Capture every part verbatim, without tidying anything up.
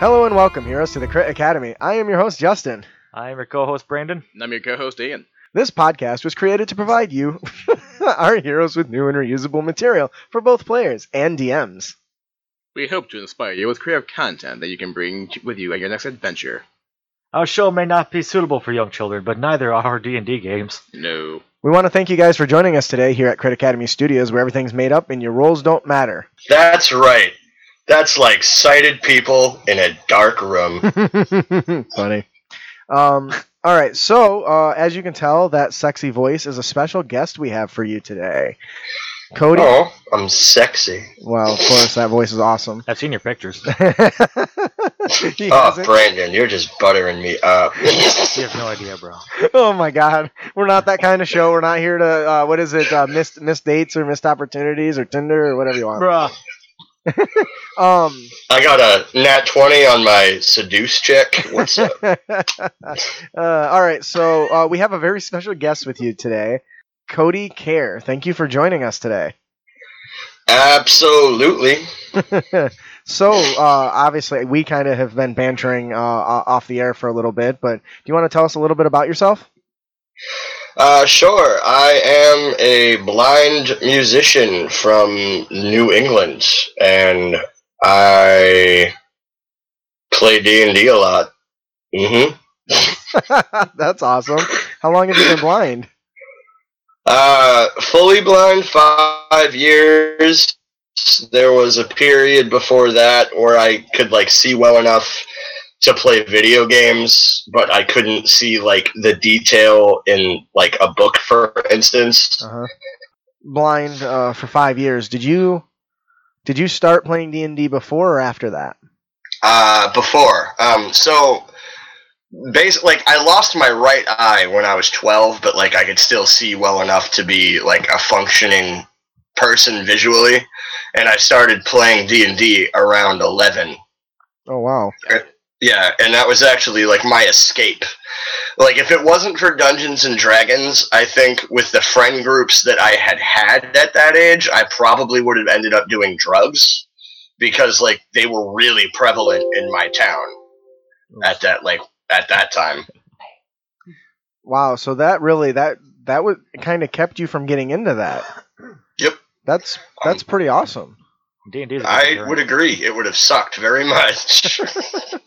Hello and welcome, heroes, to the Crit Academy. I am your host, Justin. I am your co-host, Brandon. And I'm your co-host, Ian. This podcast was created to provide you, our heroes, with new and reusable material for both players and D Ms. We hope to inspire you with creative content that you can bring with you at your next adventure. Our show may not be suitable for young children, but neither are our D and D games. No. We want to thank you guys for joining us today here at Crit Academy Studios, where everything's made up and your roles don't matter. That's right. That's like sighted people in a dark room. Funny. Um, all right, so uh, as you can tell, that sexy voice is a special guest we have for you today. Cody. Oh, I'm sexy. Well, of course, that voice is awesome. I've seen your pictures. Oh, Brandon, you're just buttering me up. You have no idea, bro. Oh, my God. We're not that kind of show. We're not here to, uh, what is it, uh, missed, missed dates or missed opportunities or Tinder or whatever you want. Bruh. um, I got a nat twenty on my seduce check. What's up? uh, all right, so uh, we have a very special guest with you today. Cody Care, thank you for joining us today. Absolutely. So, uh, obviously, we kind of have been bantering uh, off the air for a little bit, but do you want to tell us a little bit about yourself? Uh, sure. I am a blind musician from New England, and I play D and D a lot. Mm-hmm. That's awesome. How long have you been blind? Uh, fully blind, five years. There was a period before that where I could, like, see well enough to play video games, but I couldn't see, like, the detail in, like, a book, for instance. Uh-huh. Blind uh, for five years. Did you did you start playing D and D before or after that? Uh, before. Um, so... Basically, like, I lost my right eye when I was twelve, but, like, I could still see well enough to be, like, a functioning person visually, and I started playing D and D around eleven. Oh, wow. Yeah, and that was actually, like, my escape. Like, if it wasn't for Dungeons and Dragons, I think with the friend groups that I had had at that age, I probably would have ended up doing drugs, because, like, they were really prevalent in my town at that, like, at that time. Wow, so that really that that would kind of kept you from getting into that. Yep. That's that's um, pretty awesome. D and D. I would right? agree. It would have sucked very much.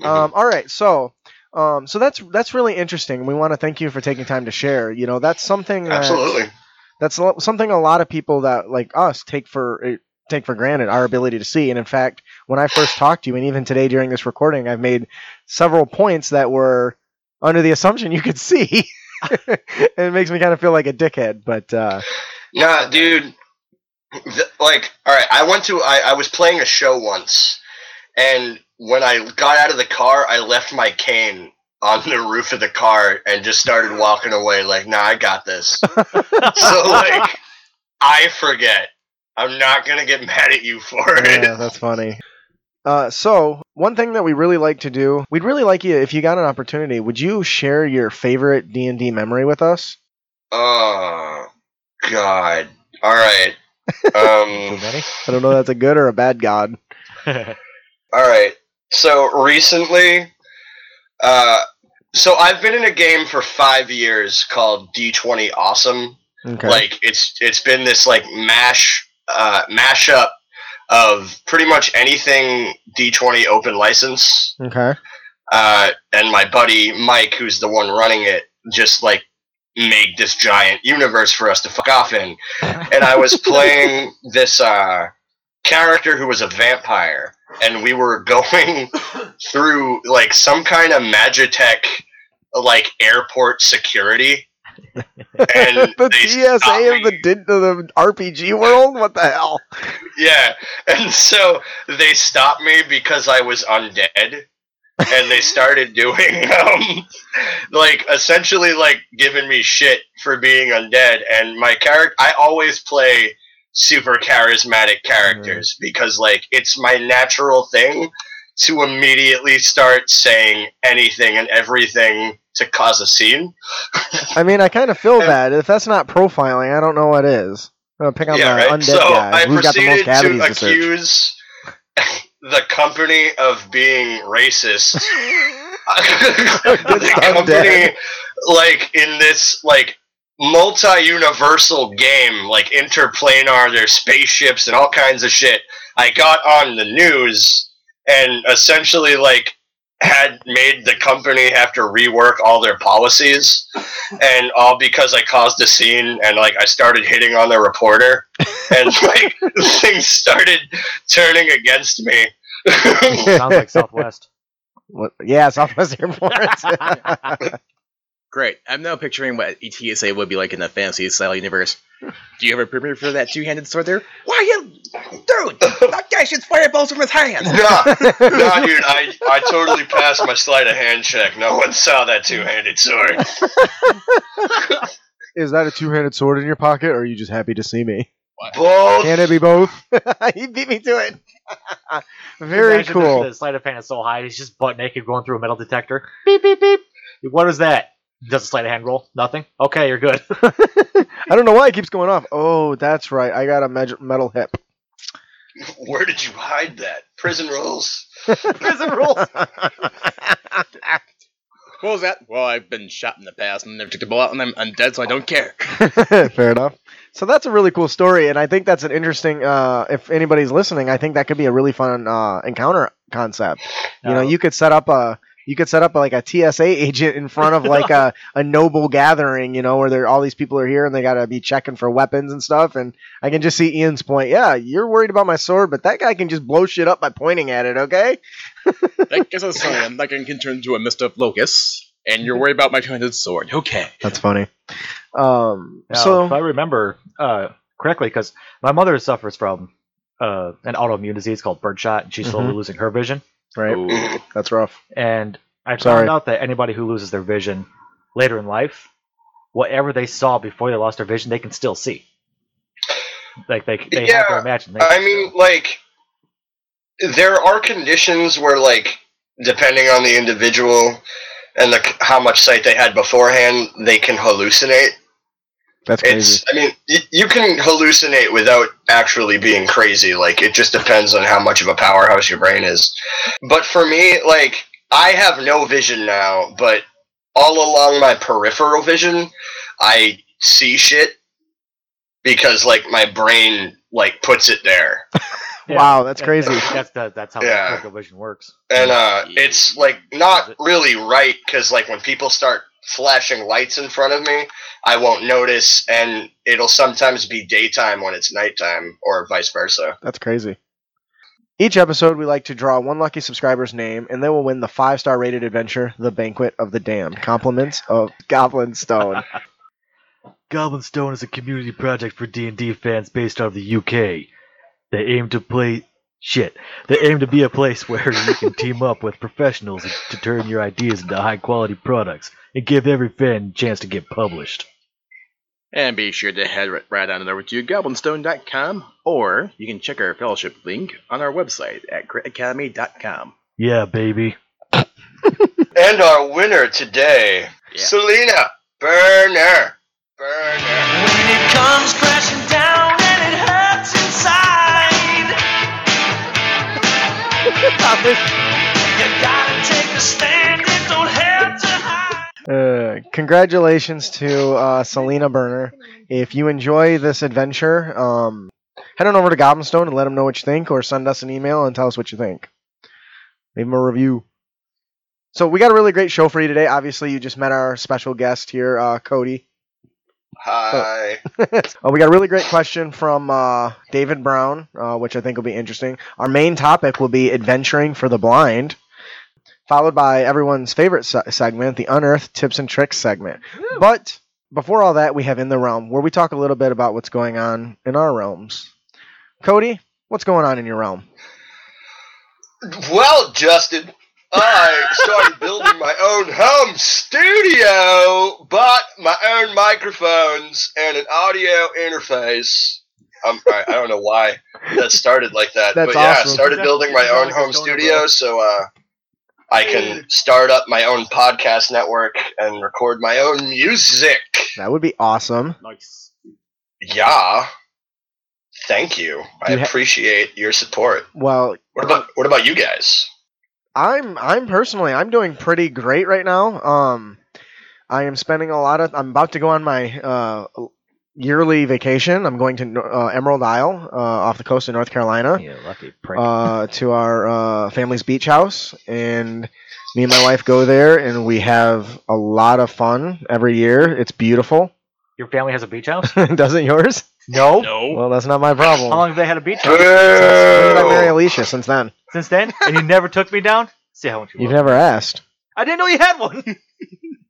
um all right, so um so that's that's really interesting. We want to thank you for taking time to share. You know, that's something that, Absolutely. That's something a lot of people that like us take for take for granted, our ability to see. And in fact, when I first talked to you, and even today during this recording, I've made several points that were under the assumption you could see. And it makes me kind of feel like a dickhead, but... Uh, nah, dude. The, like, all right, I went to... I, I was playing a show once, and when I got out of the car, I left my cane on the roof of the car and just started walking away like, nah, I got this. So, like, I forget. I'm not going to get mad at you for it. Yeah, that's funny. Uh, so, one thing that we really like to do, we'd really like you, if you got an opportunity, would you share your favorite D and D memory with us? Oh, God. All right. Um, I don't know if that's a good or a bad God. All right. So, recently, uh, so I've been in a game for five years called D twenty Awesome. Okay. Like, it's it's been this, like, mash... Uh, mashup of pretty much anything D twenty open license. Okay. Uh, and my buddy Mike, who's the one running it, just like made this giant universe for us to fuck off in. And I was playing this uh, character who was a vampire, and we were going through like some kind of Magitech like airport security. And the T S A of the, did, the R P G world? What the hell? Yeah, and so they stopped me because I was undead, and they started doing, um, like, essentially, like, giving me shit for being undead, and my character, I always play super charismatic characters, mm. because, like, it's my natural thing to immediately start saying anything and everything to cause a scene. I mean, I kind of feel that. If that's not profiling, I don't know what is. I'm going to pick on yeah, the right? undead so guy. I We've got the most cavities to, to accuse the company of being racist. The company, like, in this, like, multi-universal game, like, interplanar, there's spaceships and all kinds of shit. I got on the news and essentially, like, had made the company have to rework all their policies, and all because I caused a scene and, like, I started hitting on the reporter, and, like, things started turning against me. Sounds like Southwest. What? Yeah, Southwest Airport. Great. I'm now picturing what E T S A would be like in the fantasy style universe. Do you have a premiere for that two-handed sword there? Why, you... Dude, that guy shoots fireballs from his hand! Nah, nah, dude, I, I totally passed my sleight of hand check. No one saw that two-handed sword. Is that a two-handed sword in your pocket, or are you just happy to see me? What? Both! Can it be both? He beat me to it. Very Imagine cool. The sleight of hand is so high, he's just butt naked going through a metal detector. Beep, beep, beep. What is that? Does a sleight of hand roll? Nothing? Okay, you're good. I don't know why it keeps going off. Oh, that's right. I got a magic metal hip. Where did you hide that? Prison rules. Prison rules. What was that? Well, I've been shot in the past and never took the bullet, and I'm undead, so I don't care. Fair enough. So that's a really cool story, and I think that's an interesting, uh, if anybody's listening, I think that could be a really fun uh, encounter concept. You um, know, you could set up a... You could set up like a T S A agent in front of like a, a noble gathering, you know, where there all these people are here and they got to be checking for weapons and stuff. And I can just see Ian's point. Yeah, you're worried about my sword, but that guy can just blow shit up by pointing at it, okay? That gives us something. That can turn into a mist of locusts, and you're worried about my two-handed sword, okay? That's funny. Um, now, so if I remember uh, correctly, because my mother suffers from uh, an autoimmune disease called birdshot, and she's slowly mm-hmm. losing her vision. Right, ooh, that's rough. And I found out that anybody who loses their vision later in life, whatever they saw before they lost their vision, they can still see. Like they, they yeah, have their imagination. I mean, still. Like there are conditions where, like, depending on the individual and the how much sight they had beforehand, they can hallucinate. That's crazy. It's, I mean, it, you can hallucinate without actually being crazy. Like, it just depends on how much of a powerhouse your brain is. But for me, like, I have no vision now, but all along my peripheral vision, I see shit because, like, my brain, like, puts it there. Yeah. Wow, that's crazy. That's that's, that's how yeah. peripheral vision works. And uh, it's, like, not really right because, like, when people start flashing lights in front of me, I won't notice, and it'll sometimes be daytime when it's nighttime, or vice versa. That's crazy. Each episode, we like to draw one lucky subscriber's name, and they will win the five-star rated adventure, The Banquet of the Damned. Compliments of Goblin Stone. Goblin Stone is a community project for D and D fans based out of the U K. They aim to play... Shit. They aim to be a place where you can team up with professionals to turn your ideas into high-quality products, and give every fan a chance to get published. And be sure to head right on over to Goblin Stone dot com, or you can check our fellowship link on our website at Crit Academy dot com. Yeah, baby. And our winner today, yeah. Selena Burner. Burner. When it comes crashing down and it hurts inside, you gotta take a stand. It don't have to hide. Uh, congratulations to uh, Selena Burner. If you enjoy this adventure, um, head on over to Goblinstone and let them know what you think, or send us an email and tell us what you think. Leave them a review. So we got a really great show for you today. Obviously, you just met our special guest here, uh, Cody. Hi. Oh. Oh, we got a really great question from uh, David Brown, uh, which I think will be interesting. Our main topic will be adventuring for the blind, followed by everyone's favorite se- segment, the Unearthed Tips and Tricks segment. Woo. But before all that, we have In the Realm, where we talk a little bit about what's going on in our realms. Cody, what's going on in your realm? Well, Justin, I started building my own home studio, bought my own microphones and an audio interface. I'm, I don't know why that started like that. That's but yeah, awesome. I started building my own home studio, so... uh I can start up my own podcast network and record my own music. That would be awesome. Nice. Yeah. Thank you. I you appreciate ha- your support. Well, what about what about you guys? I'm I'm personally I'm doing pretty great right now. Um, I am spending a lot of. I'm about to go on my uh, yearly vacation. I'm going to uh, Emerald Isle uh, off the coast of North Carolina. Yeah, lucky prank. Uh, to our uh, family's beach house, and me and my wife go there, and we have a lot of fun every year. It's beautiful. Your family has a beach house? Doesn't yours? No. No. Well, that's not my problem. How long have they had a beach house? Since I married Alicia, since then. Since then? And you never took me down? See how much you You've love. Never asked. I didn't know you had one.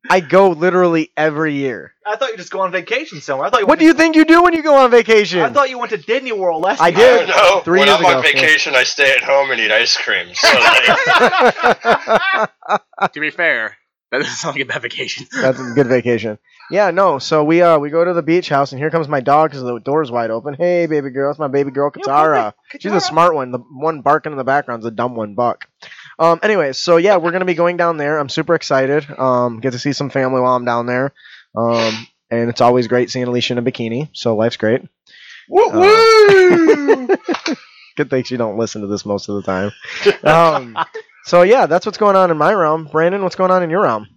I go literally every year. I thought you just go on vacation somewhere. I thought you What do to- you think you do when you go on vacation? I thought you went to Disney World last year. I did. I Three when years I'm ago. On vacation, yeah. I stay at home and eat ice cream. So like... To be fair, that doesn't sound like a bad vacation. That's a good vacation. Yeah, no. So we uh we go to the beach house, and here comes my dog because the door's wide open. Hey, baby girl, it's my baby girl Katara. Yo, baby, Katara. She's the smart one. The one barking in the background's the dumb one, Buck. Um. Anyways, so yeah, we're gonna be going down there. I'm super excited. Um, get to see some family while I'm down there. Um, and it's always great seeing Alicia in a bikini. So life's great. Woo woo! Uh, good thing she don't listen to this most of the time. Um. So yeah, that's what's going on in my realm. Brandon, what's going on in your realm?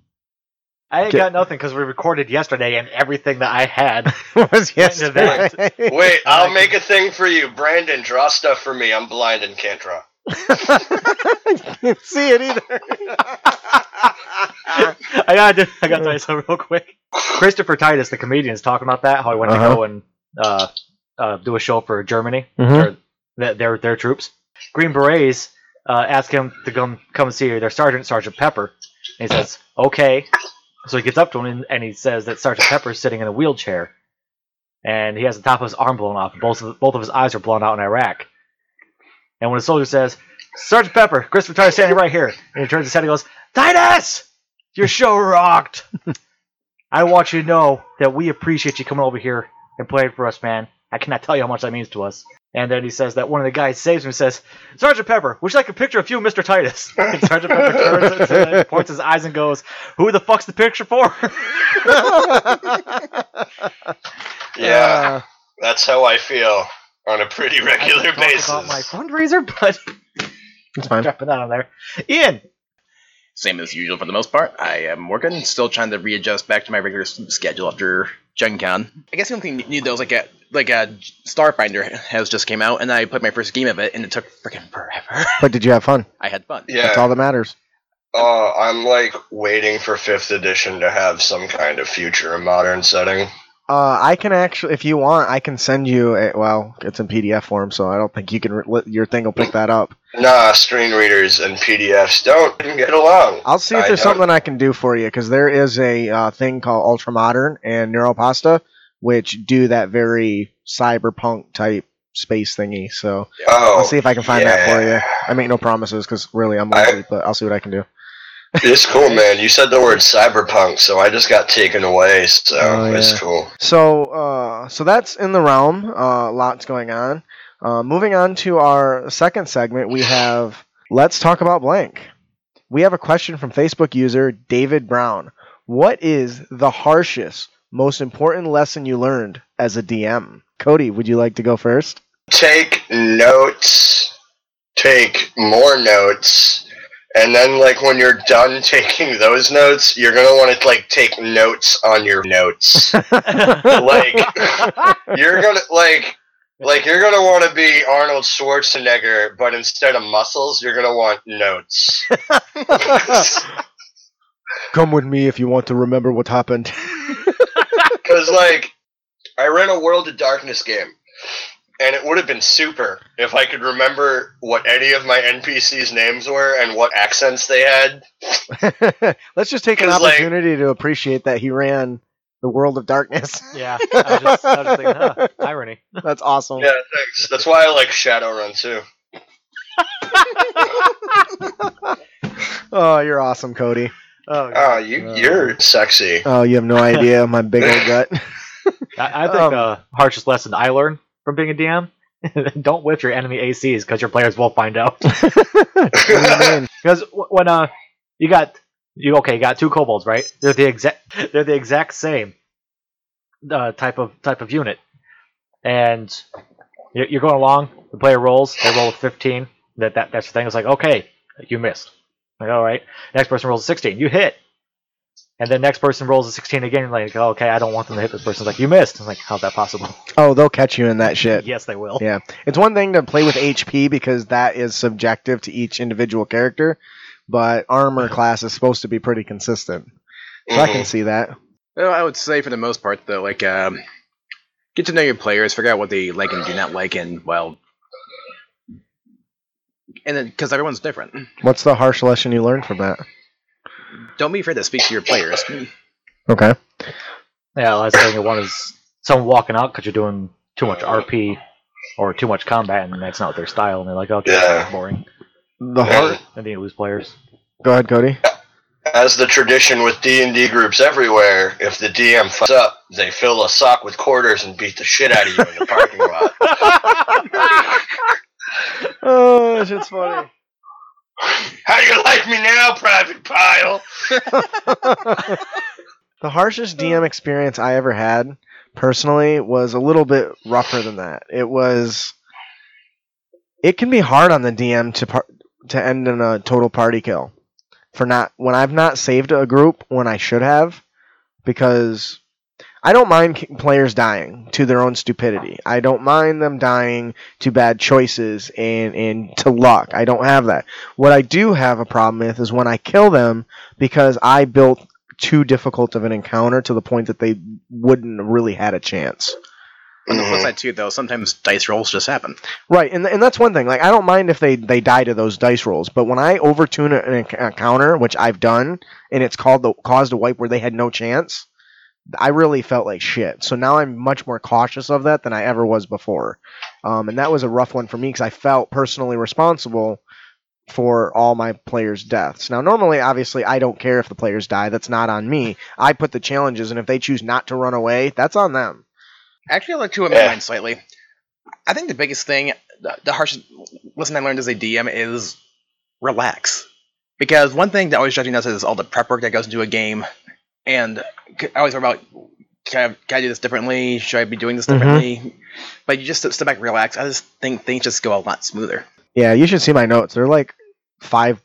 I ain't got nothing because we recorded yesterday, and everything that I had was yesterday. Wait, I'll make a thing for you, Brandon. Draw stuff for me. I'm blind and can't draw. I can't see it either. I got to. I got to tell you something real quick. Christopher Titus, the comedian, is talking about that how he went uh-huh. to go and uh, uh, do a show for Germany, mm-hmm. or their, their their troops. Green Berets uh, ask him to come come see their sergeant, Sergeant Pepper, and he says, "Okay." So he gets up to him, and he says that Sergeant Pepper is sitting in a wheelchair. And he has the top of his arm blown off. And both of, both of his eyes are blown out in Iraq. And when a soldier says, Sergeant Pepper, Christopher Titus standing right here. And he turns his head and goes, Titus! Your show rocked! I want you to know that we appreciate you coming over here and playing for us, man. I cannot tell you how much that means to us. And then he says that one of the guys saves him and says, Sergeant Pepper, would you like a picture of you and Mister Titus? And Sergeant Pepper turns it, points his eyes and goes, who the fuck's the picture for? Yeah, uh, that's how I feel on a pretty regular I basis. About my fundraiser, but it's fine. Dropping that on there. Ian. Same as usual for the most part. I am working, still trying to readjust back to my regular schedule after Gen Con. I guess the only thing new though is like a like a Starfinder has just came out, and I played my first game of it, and it took freaking forever. But did you have fun? I had fun. Yeah, that's all that matters. Uh, I'm like waiting for fifth edition to have some kind of future or modern setting. Uh, I can actually, if you want, I can send you a, well, it's in P D F form, so I don't think you can, re- your thing will pick that up. Nah, screen readers and P D Fs don't get along. I'll see if I there's don't. something I can do for you, because there is a uh, thing called Ultra Modern and Neuropasta, which do that very cyberpunk type space thingy, so oh, I'll see if I can find yeah. that for you. I make no promises, because really I'm lazy, I- but I'll see what I can do. It's cool, man. You said the word cyberpunk, so I just got taken away, so oh, yeah. It's cool. So uh, so that's in the realm. Uh, lots going on. Uh, moving on to our second segment, we have Let's Talk About Blank. We have a question from Facebook user David Brown. What is the harshest, most important lesson you learned as a D M? Cody, would you like to go first? Take notes. Take more notes. And then, like, when you're done taking those notes, you're going to want to, like, take notes on your notes. like, you're going to, like, like, you're going to want to be Arnold Schwarzenegger, but instead of muscles, you're going to want notes. Come with me if you want to remember what happened. Because, like, I ran a World of Darkness game. And it would have been super if I could remember what any of my N P Cs' names were and what accents they had. Let's just take an opportunity like, to appreciate that he ran the World of Darkness. Yeah, I was just, I was just thinking, huh, irony. That's awesome. Yeah, thanks. That's why I like Shadowrun, too. Oh, you're awesome, Cody. Oh, oh you, uh, you're sexy. Oh, you have no idea. My big old gut. I, I think um, the harshest lesson I learned from being a D M, don't whip your enemy A Cs because your players will find out. Because when uh, you got you okay, you got two kobolds, right? They're the exact, they're the exact same uh, type of type of unit, and You're going along. The player rolls. They roll a fifteen. That that that's the thing. It's like, okay, you missed. Like, all right. Next person rolls a sixteen. You hit. And then next person rolls a sixteen again. Like, oh, okay, I don't want them to hit this person. It's like, you missed. I'm like, how's that possible? Oh, they'll catch you in that shit. Yes, they will. Yeah, it's one thing to play with H P because that is subjective to each individual character, but armor class is supposed to be pretty consistent. So mm-hmm. I can see that. Well, I would say for the most part, though, like, um, get to know your players, figure out what they like and do not like, and, well, and then because everyone's different. What's the harsh lesson you learned from that? Don't be afraid to speak to your players. Okay. Yeah, last thing you want is someone walking out because you're doing too much R P or too much combat, and that's not their style, and they're like, okay, yeah. That's boring. The hard... I think you lose players. Go ahead, Cody. As the tradition with D and D groups everywhere, if the D M fucks up, they fill a sock with quarters and beat the shit out of you in the parking lot. Oh, that shit's funny. How do you like me now, Private Pile? The harshest D M experience I ever had, personally, was a little bit rougher than that. It was... It can be hard on the D M to par- to end in a total party kill. For not when I've not saved a group when I should have, because I don't mind players dying to their own stupidity. I don't mind them dying to bad choices and, and to luck. I don't have that. What I do have a problem with is when I kill them because I built too difficult of an encounter to the point that they wouldn't have really had a chance. On the flip side, too, though, sometimes dice rolls just happen. Right, and and that's one thing. Like, I don't mind if they, they die to those dice rolls, but when I overtune an encounter, which I've done, and it's called the caused a wipe where they had no chance, I really felt like shit. So now I'm much more cautious of that than I ever was before. Um, and that was a rough one for me because I felt personally responsible for all my players' deaths. Now, normally, obviously, I don't care if the players die. That's not on me. I put the challenges, and if they choose not to run away, that's on them. Actually, I'd like to amend yeah. mine slightly. I think the biggest thing, the, the harshest lesson I learned as a D M is relax. Because one thing that always drives me nuts is all the prep work that goes into a game. And I always worry about, can I, can I do this differently? Should I be doing this differently? Mm-hmm. But you just step back and relax. I just think things just go a lot smoother. Yeah, you should see my notes. They're like five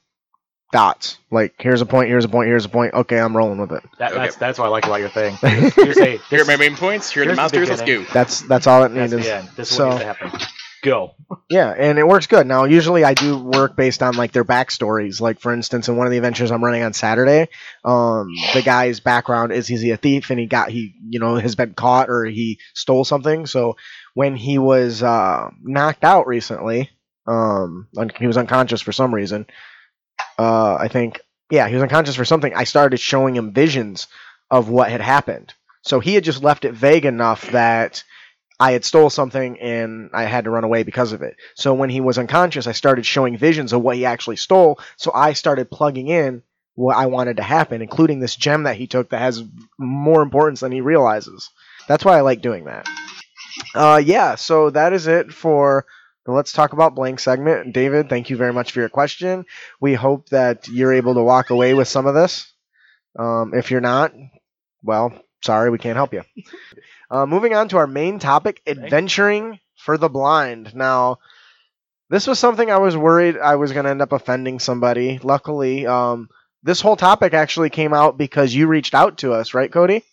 dots. Like, here's a point, here's a point, here's a point. Okay, I'm rolling with it. That, that's okay. That's what I like about your thing. You say, here are my main points, here are the monsters, let's go. That's that's all it needs. Yeah, this is what needs to happen. Go. Yeah, and it works good. Now, usually I do work based on, like, their backstories. Like, for instance, in one of the adventures I'm running on Saturday, um, the guy's background is he's a thief, and he got, he, you know, has been caught or he stole something. So when he was uh, knocked out recently, um, he was unconscious for some reason, Uh, I think, yeah, he was unconscious for something. I started showing him visions of what had happened. So he had just left it vague enough that I had stole something and I had to run away because of it. So when he was unconscious, I started showing visions of what he actually stole. So I started plugging in what I wanted to happen, including this gem that he took that has more importance than he realizes. That's why I like doing that. Uh, yeah, so that is it for... Let's talk about blank segment. David, thank you very much for your question. We hope that you're able to walk away with some of this. Um, if you're not, well, sorry, we can't help you. Uh, moving on to our main topic, adventuring for the blind. Now, this was something I was worried I was going to end up offending somebody. Luckily, um, this whole topic actually came out because you reached out to us, right, Cody?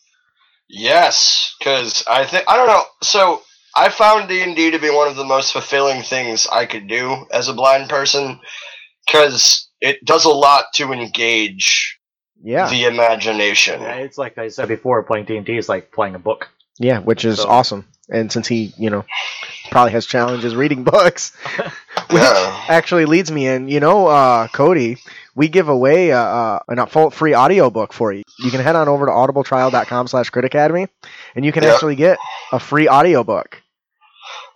Yes, because I think, I don't know, so... I found D and D to be one of the most fulfilling things I could do as a blind person, because it does a lot to engage yeah. the imagination. Yeah, it's like I said before, playing D and D is like playing a book. Yeah, which is so awesome. And since he, you know, probably has challenges reading books, which yeah. actually leads me in, you know, uh, Cody, we give away a, a, a full free audiobook for you. You can head on over to audibletrial.com slash Crit Academy, and you can yep. actually get a free audiobook.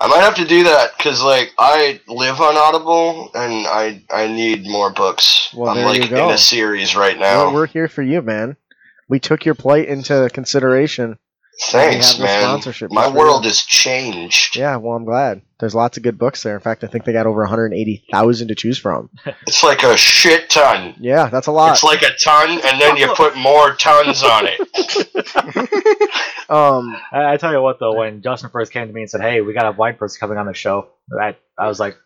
I might have to do that because, like, I live on Audible, and I I need more books. Well, I'm there like you go. In a series right now. Well, we're here for you, man. We took your plight into consideration. Thanks, man. Sponsorship. My world has changed. Yeah, well, I'm glad. There's lots of good books there. In fact, I think they got over one hundred eighty thousand to choose from. It's like a shit ton. Yeah, that's a lot. It's like a ton, and then you put more tons on it. um, I, I tell you what, though, when Justin first came to me and said, hey, we got a blind person coming on the show, I, I was like,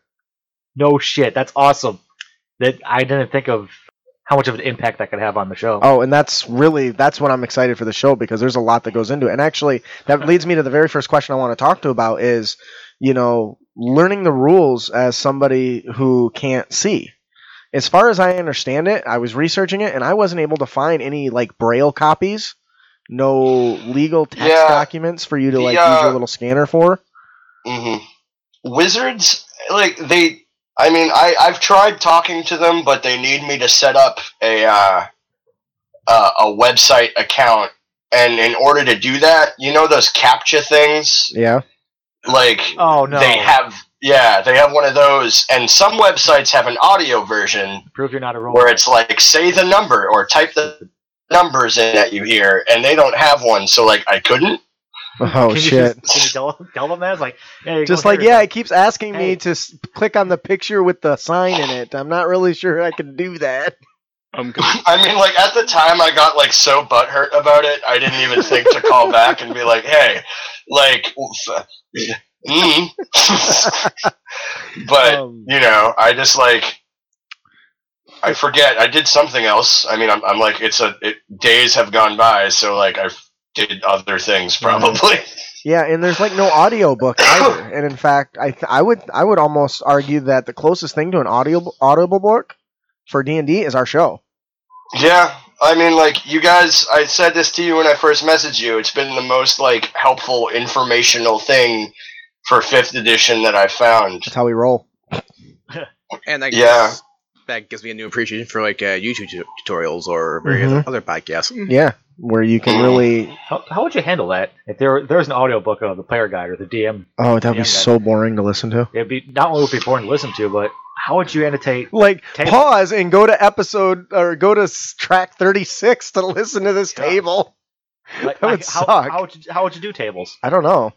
no shit, that's awesome. That I didn't think of how much of an impact that could have on the show. Oh, and that's really, that's what I'm excited for the show, because there's a lot that goes into it. And actually, that leads me to the very first question I want to talk to about is, you know, learning the rules as somebody who can't see. As far as I understand it, I was researching it, and I wasn't able to find any, like, braille copies, no legal text yeah. documents for you to, like, yeah. use your little scanner for. Mm-hmm. Wizards, like, they... I mean, I, I've tried talking to them, but they need me to set up a uh, uh, a website account, and in order to do that, you know those CAPTCHA things? Yeah. Like, oh, no. They have, yeah, they have one of those, and some websites have an audio version. Prove you're not a roll. Where it's like, say the number, or type the numbers in that you hear, and they don't have one, so, like, I couldn't. Oh, can shit. You just, can you tell, tell them that? It's like, hey, just like, yeah, it keeps asking hey. me to s- click on the picture with the sign in it. I'm not really sure I can do that. I'm I mean, like, at the time, I got, like, so butthurt about it, I didn't even think to call back and be like, hey, like, mm. But, um, you know, I just, like, I forget. I did something else. I mean, I'm, I'm like, it's a, it, days have gone by, so, like, I've did other things probably. Yeah, and there's like no audiobook either. And in fact, I th- I would I would almost argue that the closest thing to an audio audible book for D and D is our show. Yeah, I mean, like, you guys, I said this to you when I first messaged you. It's been the most, like, helpful informational thing for fifth edition that I found. That's how we roll. And I guess yeah. that gives me a new appreciation for, like, uh, YouTube t- tutorials or various mm-hmm. other podcasts. Yeah. Where you can really... How, how would you handle that if there were, there was an audiobook of the player guide or the D M? Oh, that would be so boring to listen to. It'd be not only would it be boring to listen to, but how would you annotate? Like, table? Pause and go to episode or go to track thirty-six to listen to this yeah. table. Like, that would I, suck. How, how, would you, how would you do tables? I don't know.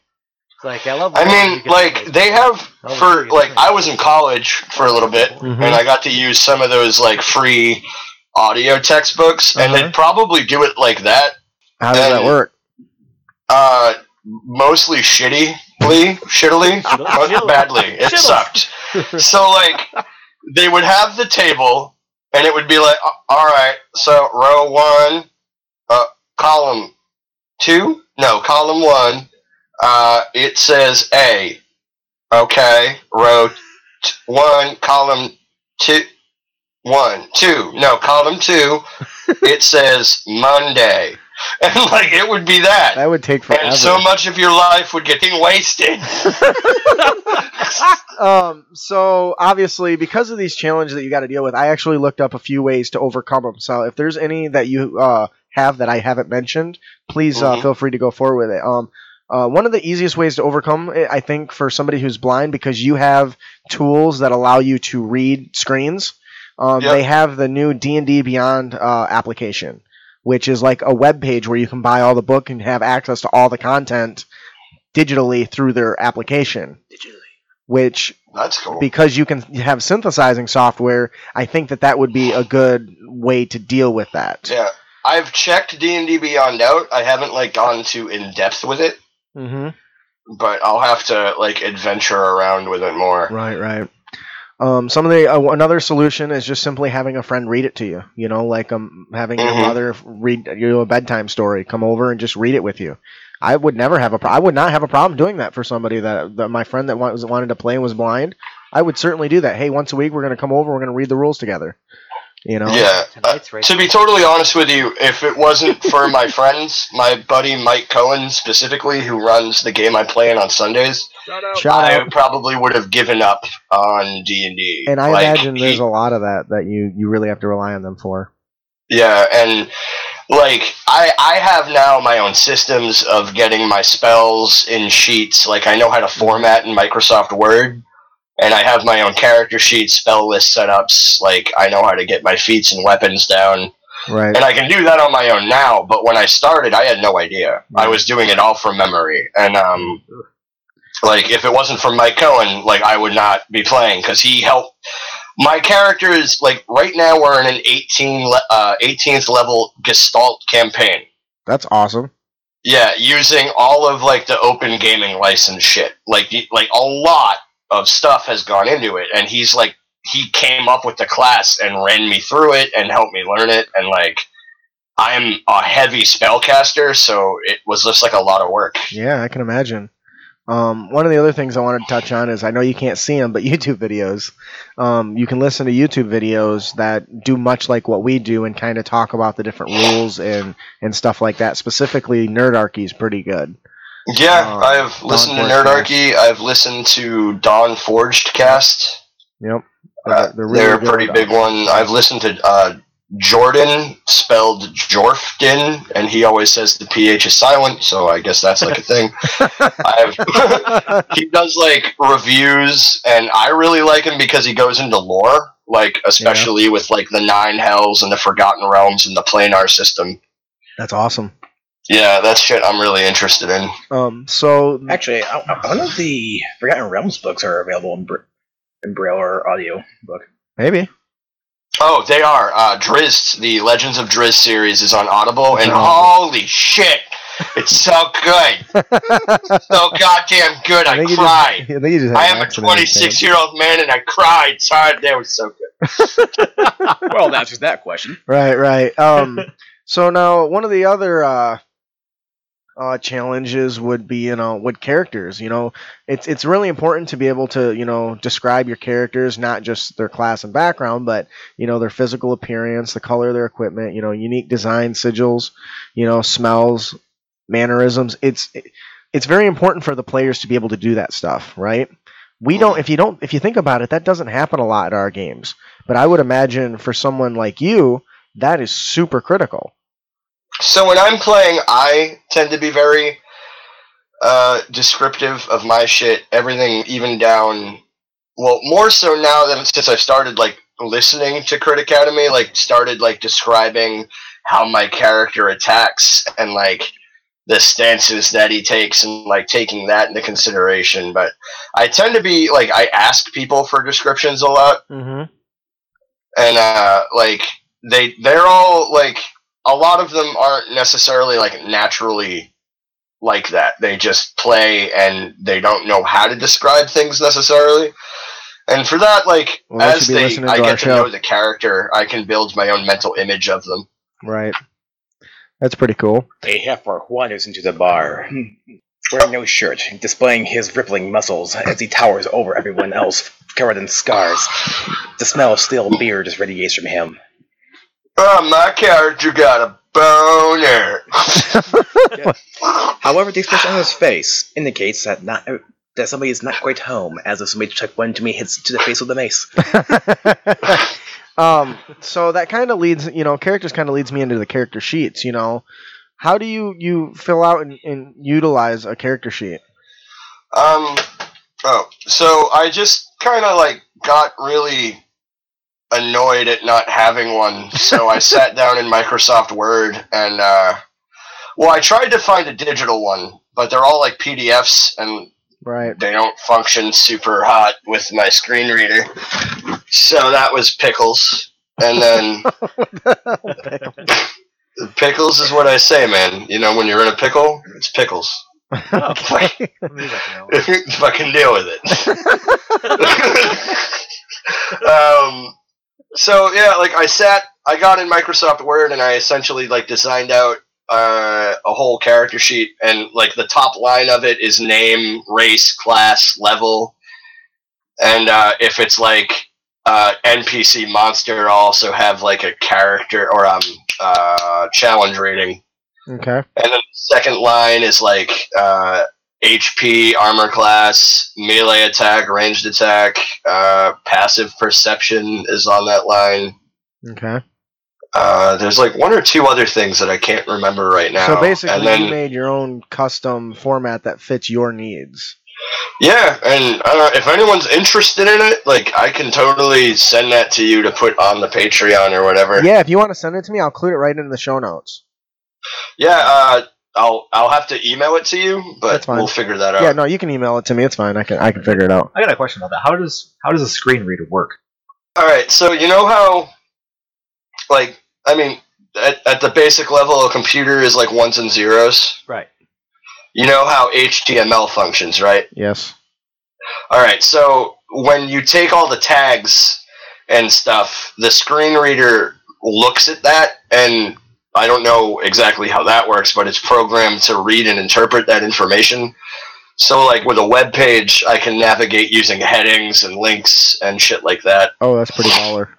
It's like I love. I mean, like they have for like I was in college for a little bit, mm-hmm. and I got to use some of those like free audio textbooks, and uh-huh. they'd probably do it like that. How does and, that work? Uh, mostly shittily, shittily, most badly. It sucked. So, like, they would have the table, and it would be like, all right, so row one, uh, column two, no, column one, uh, it says A. Okay, row t- one, column two. One, two, no, column two, it says Monday. And, like, it would be that. That would take forever. And so much of your life would get wasted. um, so, obviously, because of these challenges that you got to deal with, I actually looked up a few ways to overcome them. So, if there's any that you uh, have that I haven't mentioned, please mm-hmm. uh, feel free to go forward with it. Um, Uh, one of the easiest ways to overcome it, I think, for somebody who's blind, because you have tools that allow you to read screens. Um, yep. They have the new D and D Beyond uh, application, which is like a web page where you can buy all the book and have access to all the content digitally through their application. Digitally. Which, that's cool. Because you can have synthesizing software, I think that that would be a good way to deal with that. Yeah. I've checked D and D Beyond out. I haven't, like, gone too in-depth with it. Mm-hmm. But I'll have to, like, adventure around with it more. Right, right. Um, some of the uh, another solution is just simply having a friend read it to you. You know, like um, having mm-hmm. your mother read you know, a bedtime story. Come over and just read it with you. I would never have a pro- I would not have a problem doing that for somebody that, that my friend that was, wanted to play and was blind. I would certainly do that. Hey, once a week we're going to come over. We're going to read the rules together. You know. Yeah. Uh, to be totally honest with you, if it wasn't for my friends, my buddy Mike Cohen specifically, who runs the game I play in on Sundays, Shout out. I probably would have given up on D and D. And I like, imagine there's he, a lot of that that you, you really have to rely on them for. Yeah, and like I I have now my own systems of getting my spells in sheets. Like I know how to format in Microsoft Word. And I have my own character sheets, spell list setups. Like I know how to get my feats and weapons down. Right. And I can do that on my own now, but when I started, I had no idea. Right. I was doing it all from memory. And, um, like, if it wasn't for Mike Cohen, like, I would not be playing, because he helped. My character is, like, right now we're in an eighteen, uh, eighteenth level Gestalt campaign. That's awesome. Yeah, using all of, like, the open gaming license shit. Like, like a lot of stuff has gone into it, and he's, like, he came up with the class and ran me through it and helped me learn it. And like, I'm a heavy spellcaster, so it was just like a lot of work. Yeah, I can imagine. Um, one of the other things I wanted to touch on is, I know you can't see them, but YouTube videos. Um, you can listen to YouTube videos that do much like what we do and kind of talk about the different rules and, and stuff like that. Specifically, Nerdarchy is pretty good. Yeah, um, I've listened to Nerdarchy. I've listened to Dawn Forged Cast. Yep. Uh, they're, really they're a pretty big one. I've listened to uh, Jordan, spelled Jorfden, and he always says the P H is silent, so I guess that's like a thing. I've, he does like reviews, and I really like him because he goes into lore, like especially yeah. with like the Nine Hells and the Forgotten Realms and the Planar system. That's awesome. Yeah, that's shit I'm really interested in. Um, so actually, I, I, one of the Forgotten Realms books are available in Britain. In Braille or audio book. Maybe. Oh, they are. Uh, Drizzt, the Legends of Drizzt series is on Audible, and holy shit! It's so good! So goddamn good, I, I cried. Just, I, just I am a twenty-six-year-old man, and I cried. Sorry, they were so good. Well, that answers that question. Right, right. Um, so now, one of the other... Uh, Uh, challenges would be, you know, with characters, you know, it's it's really important to be able to, you know, describe your characters, not just their class and background, but, you know, their physical appearance, the color of their equipment, you know, unique design sigils, you know, smells, mannerisms. It's it's very important for the players to be able to do that stuff, right? We don't, if you don't, if you think about it, that doesn't happen a lot at our games, but I would imagine for someone like you, that is super critical. So when I'm playing, I tend to be very uh, descriptive of my shit, everything even down, well, more so now than since I started, like, listening to Crit Academy, like, started, like, describing how my character attacks and, like, the stances that he takes and, like, taking that into consideration. But I tend to be, like, I ask people for descriptions a lot. Mm-hmm. And, uh, like, they, they're all, like... A lot of them aren't necessarily, like, naturally like that. They just play, and they don't know how to describe things necessarily. And for that, like, well, as they, I get to know the character, I can build my own mental image of them. Right. That's pretty cool. A heifer wanders into the bar, wearing no shirt, displaying his rippling muscles as he towers over everyone else, covered in scars. The smell of stale beer just radiates from him. Oh, my character got a boner. Yeah. However, the expression on his face indicates that not that somebody is not quite home, as if somebody took one to me hits to the face with a mace. um, so that kind of leads, you know, characters kind of leads me into the character sheets. You know, how do you, you fill out and, and utilize a character sheet? Um. Oh, so I just kind of like got really annoyed at not having one, so I sat down in Microsoft Word and uh well I tried to find a digital one, but they're all like P D Fs and right. they don't function super hot with my screen reader, so that was pickles. And then pickles is what I say, man. You know, when you're in a pickle, it's pickles. Oh, okay. Fucking deal with it. um So, yeah, like, I sat, I got in Microsoft Word, and I essentially, like, designed out uh, a whole character sheet, and, like, the top line of it is name, race, class, level, and uh, if it's, like, uh, N P C monster, I'll also have, like, a character, or, um, uh, challenge rating. Okay. And then the second line is, like, uh, H P, armor class, melee attack, ranged attack, uh, passive perception is on that line. Okay. Uh, there's like one or two other things that I can't remember right now. So basically, and then, you made your own custom format that fits your needs. Yeah, and uh, if anyone's interested in it, like, I can totally send that to you to put on the Patreon or whatever. Yeah, if you want to send it to me, I'll include it right into the show notes. Yeah, uh, I'll I'll have to email it to you, but we'll figure that out. Yeah, no, you can email it to me. It's fine. I can I can figure it out. I got a question about that. How does how does a screen reader work? All right, so you know how, like, I mean, at, at the basic level, a computer is like ones and zeros. Right. You know how H T M L functions, right? Yes. All right, so when you take all the tags and stuff, the screen reader looks at that, and I don't know exactly how that works, but it's programmed to read and interpret that information. So, like, with a web page, I can navigate using headings and links and shit like that. Oh, that's pretty baller.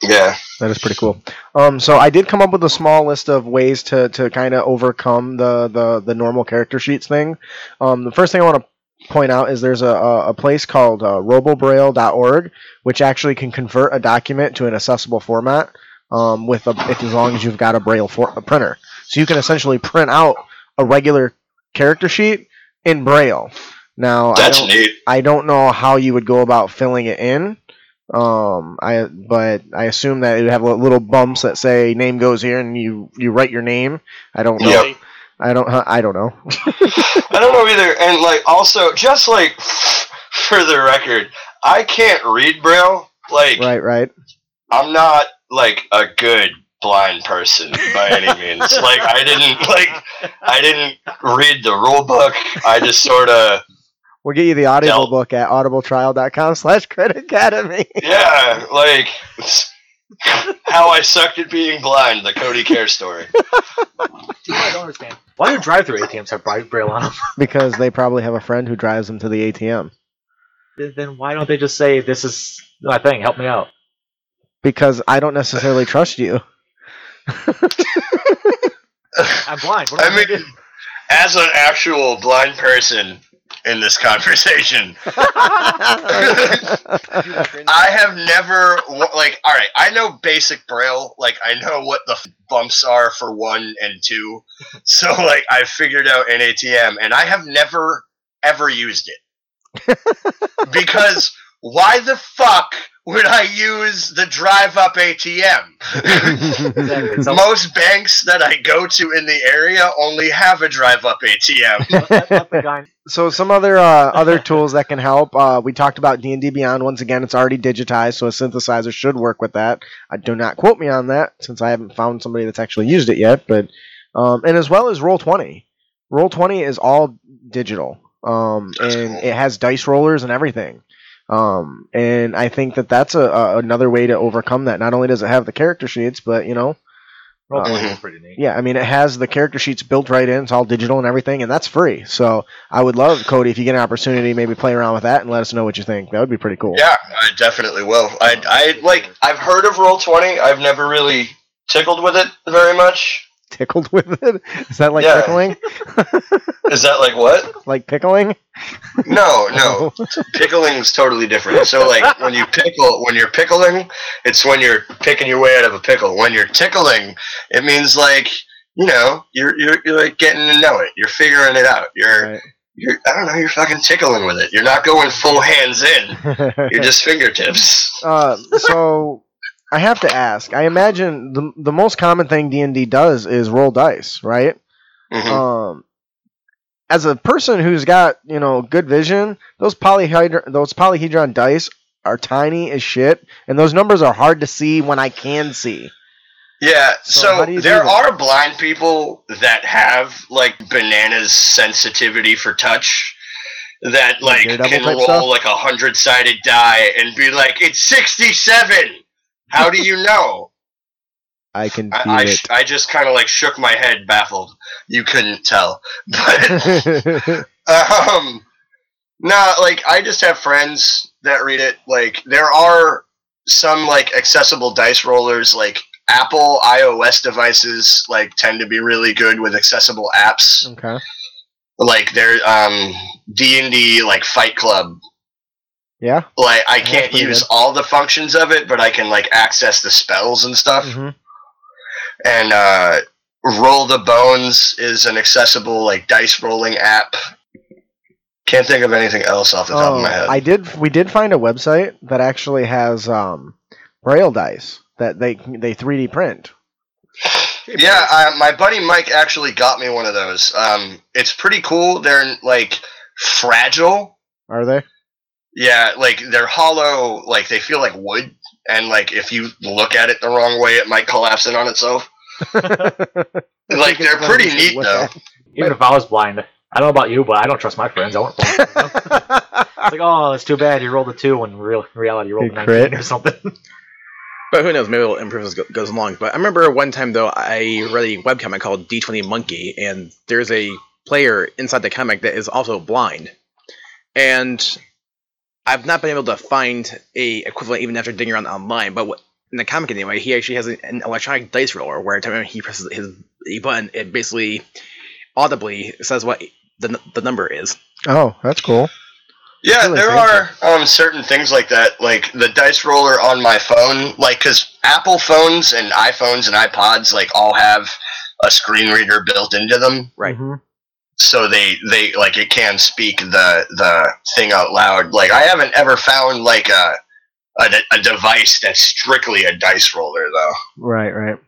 Yeah. That is pretty cool. Um, so I did come up with a small list of ways to, to kind of overcome the, the, the normal character sheets thing. Um, the first thing I want to point out is there's a, a place called uh, robo braille dot org, which actually can convert a document to an accessible format um, with a, if, as long as you've got a braille for, a printer. So you can essentially print out a regular character sheet in braille. Now, That's I don't, neat. I don't know how you would go about filling it in. Um, I but I assume that it would have little bumps that say name goes here, and you, you write your name. I don't know. Yep. I don't. I don't know. I don't know either. And like, also, just like for the record, I can't read Braille. Like, right, right. I'm not like a good blind person by any means. Like, I didn't like I didn't read the rule book. I just sort of. We'll get you the Audible no. book at audible trial dot com slash Crit Academy. Yeah, like, how I sucked at being blind, the Cody Care story. I don't understand. Why do drive-through A T Ms have braille on them? Because they probably have a friend who drives them to the A T M. Then why don't they just say, this is my thing, help me out? Because I don't necessarily trust you. I'm blind. What I mean, do? As an actual blind person... in this conversation, I have never like. All right, I know basic Braille. Like, I know what the f- bumps are for one and two. So, like, I figured out an A T M, and I have never ever used it because why the fuck would I use the drive-up A T M? Exactly. Most banks that I go to in the area only have a drive-up A T M. So some other uh, other tools that can help. Uh, we talked about D and D Beyond. Once again, it's already digitized, so a synthesizer should work with that. I do not quote me on that, since I haven't found somebody that's actually used it yet. But um, and as well as Roll twenty. Roll twenty is all digital, um, and cool. It has dice rollers and everything. Um, and I think that that's a, a, another way to overcome that. Not only does it have the character sheets, but, you know, uh, is pretty neat. Yeah, I mean, it has the character sheets built right in. It's all digital and everything, and that's free. So I would love, Cody, if you get an opportunity, maybe play around with that and let us know what you think. That would be pretty cool. Yeah, I definitely will. I, I like, I've heard of Roll twenty. I've never really tickled with it very much. Tickled with it? Is that like yeah. pickling? Is that like what? Like pickling? No, no. Pickling's totally different. So like when you pickle, when you're pickling, it's when you're picking your way out of a pickle. When you're tickling, it means like, you know, you're you're, you're like getting to know it. You're figuring it out. You're right. you're I don't know, you're fucking tickling with it. You're not going full hands in. You're just fingertips. Uh, so I have to ask. I imagine the the most common thing D and D does is roll dice, right? Mm-hmm. Um, as a person who's got, you know, good vision, those polyhedron those polyhedron dice are tiny as shit, and those numbers are hard to see when I can see. Yeah, so, so there are blind people that have like bananas sensitivity for touch. That like can roll stuff? Like a hundred sided die and be like, it's sixty-seven. How do you know? I can feel I, I, it. I just kind of like shook my head, baffled. You couldn't tell, but um, nah, like I just have friends that read it. Like there are some like accessible dice rollers. Like Apple iOS devices like tend to be really good with accessible apps. Okay. Like there, um, D and D like Fight Club. Yeah. Like, I can't use good. all the functions of it, but I can, like, access the spells and stuff. Mm-hmm. And, uh, Roll the Bones is an accessible, like, dice rolling app. Can't think of anything else off the top oh, of my head. I did. We did find a website that actually has um, braille dice that they they three D print. Yeah, I, my buddy Mike actually got me one of those. Um, it's pretty cool. They're like fragile. Are they? Yeah, like they're hollow. Like they feel like wood, and like if you look at it the wrong way, it might collapse in on itself. Like they're pretty neat though. At. Even if I was blind, I don't know about you, but I don't trust my friends. I won't blind. You know? It's like, oh, that's too bad. You rolled a two when real reality you rolled a nineteen or something. But who knows? Maybe it'll improve as it goes along. But I remember one time though, I read a webcomic called D twenty Monkey, and there's a player inside the comic that is also blind, and I've not been able to find a equivalent even after digging around online. But what, in the comic anyway, he actually has an electronic dice roller where every time he presses his a button, it basically audibly says what the the number is. Oh, that's cool. Yeah, really there are um, certain things like that, like the dice roller on my phone, like because Apple phones and iPhones and iPods like all have a screen reader built into them, right? Mm-hmm. So they, they like it can speak the the thing out loud. Like I haven't ever found like a a, a device that's strictly a dice roller though. Right, right.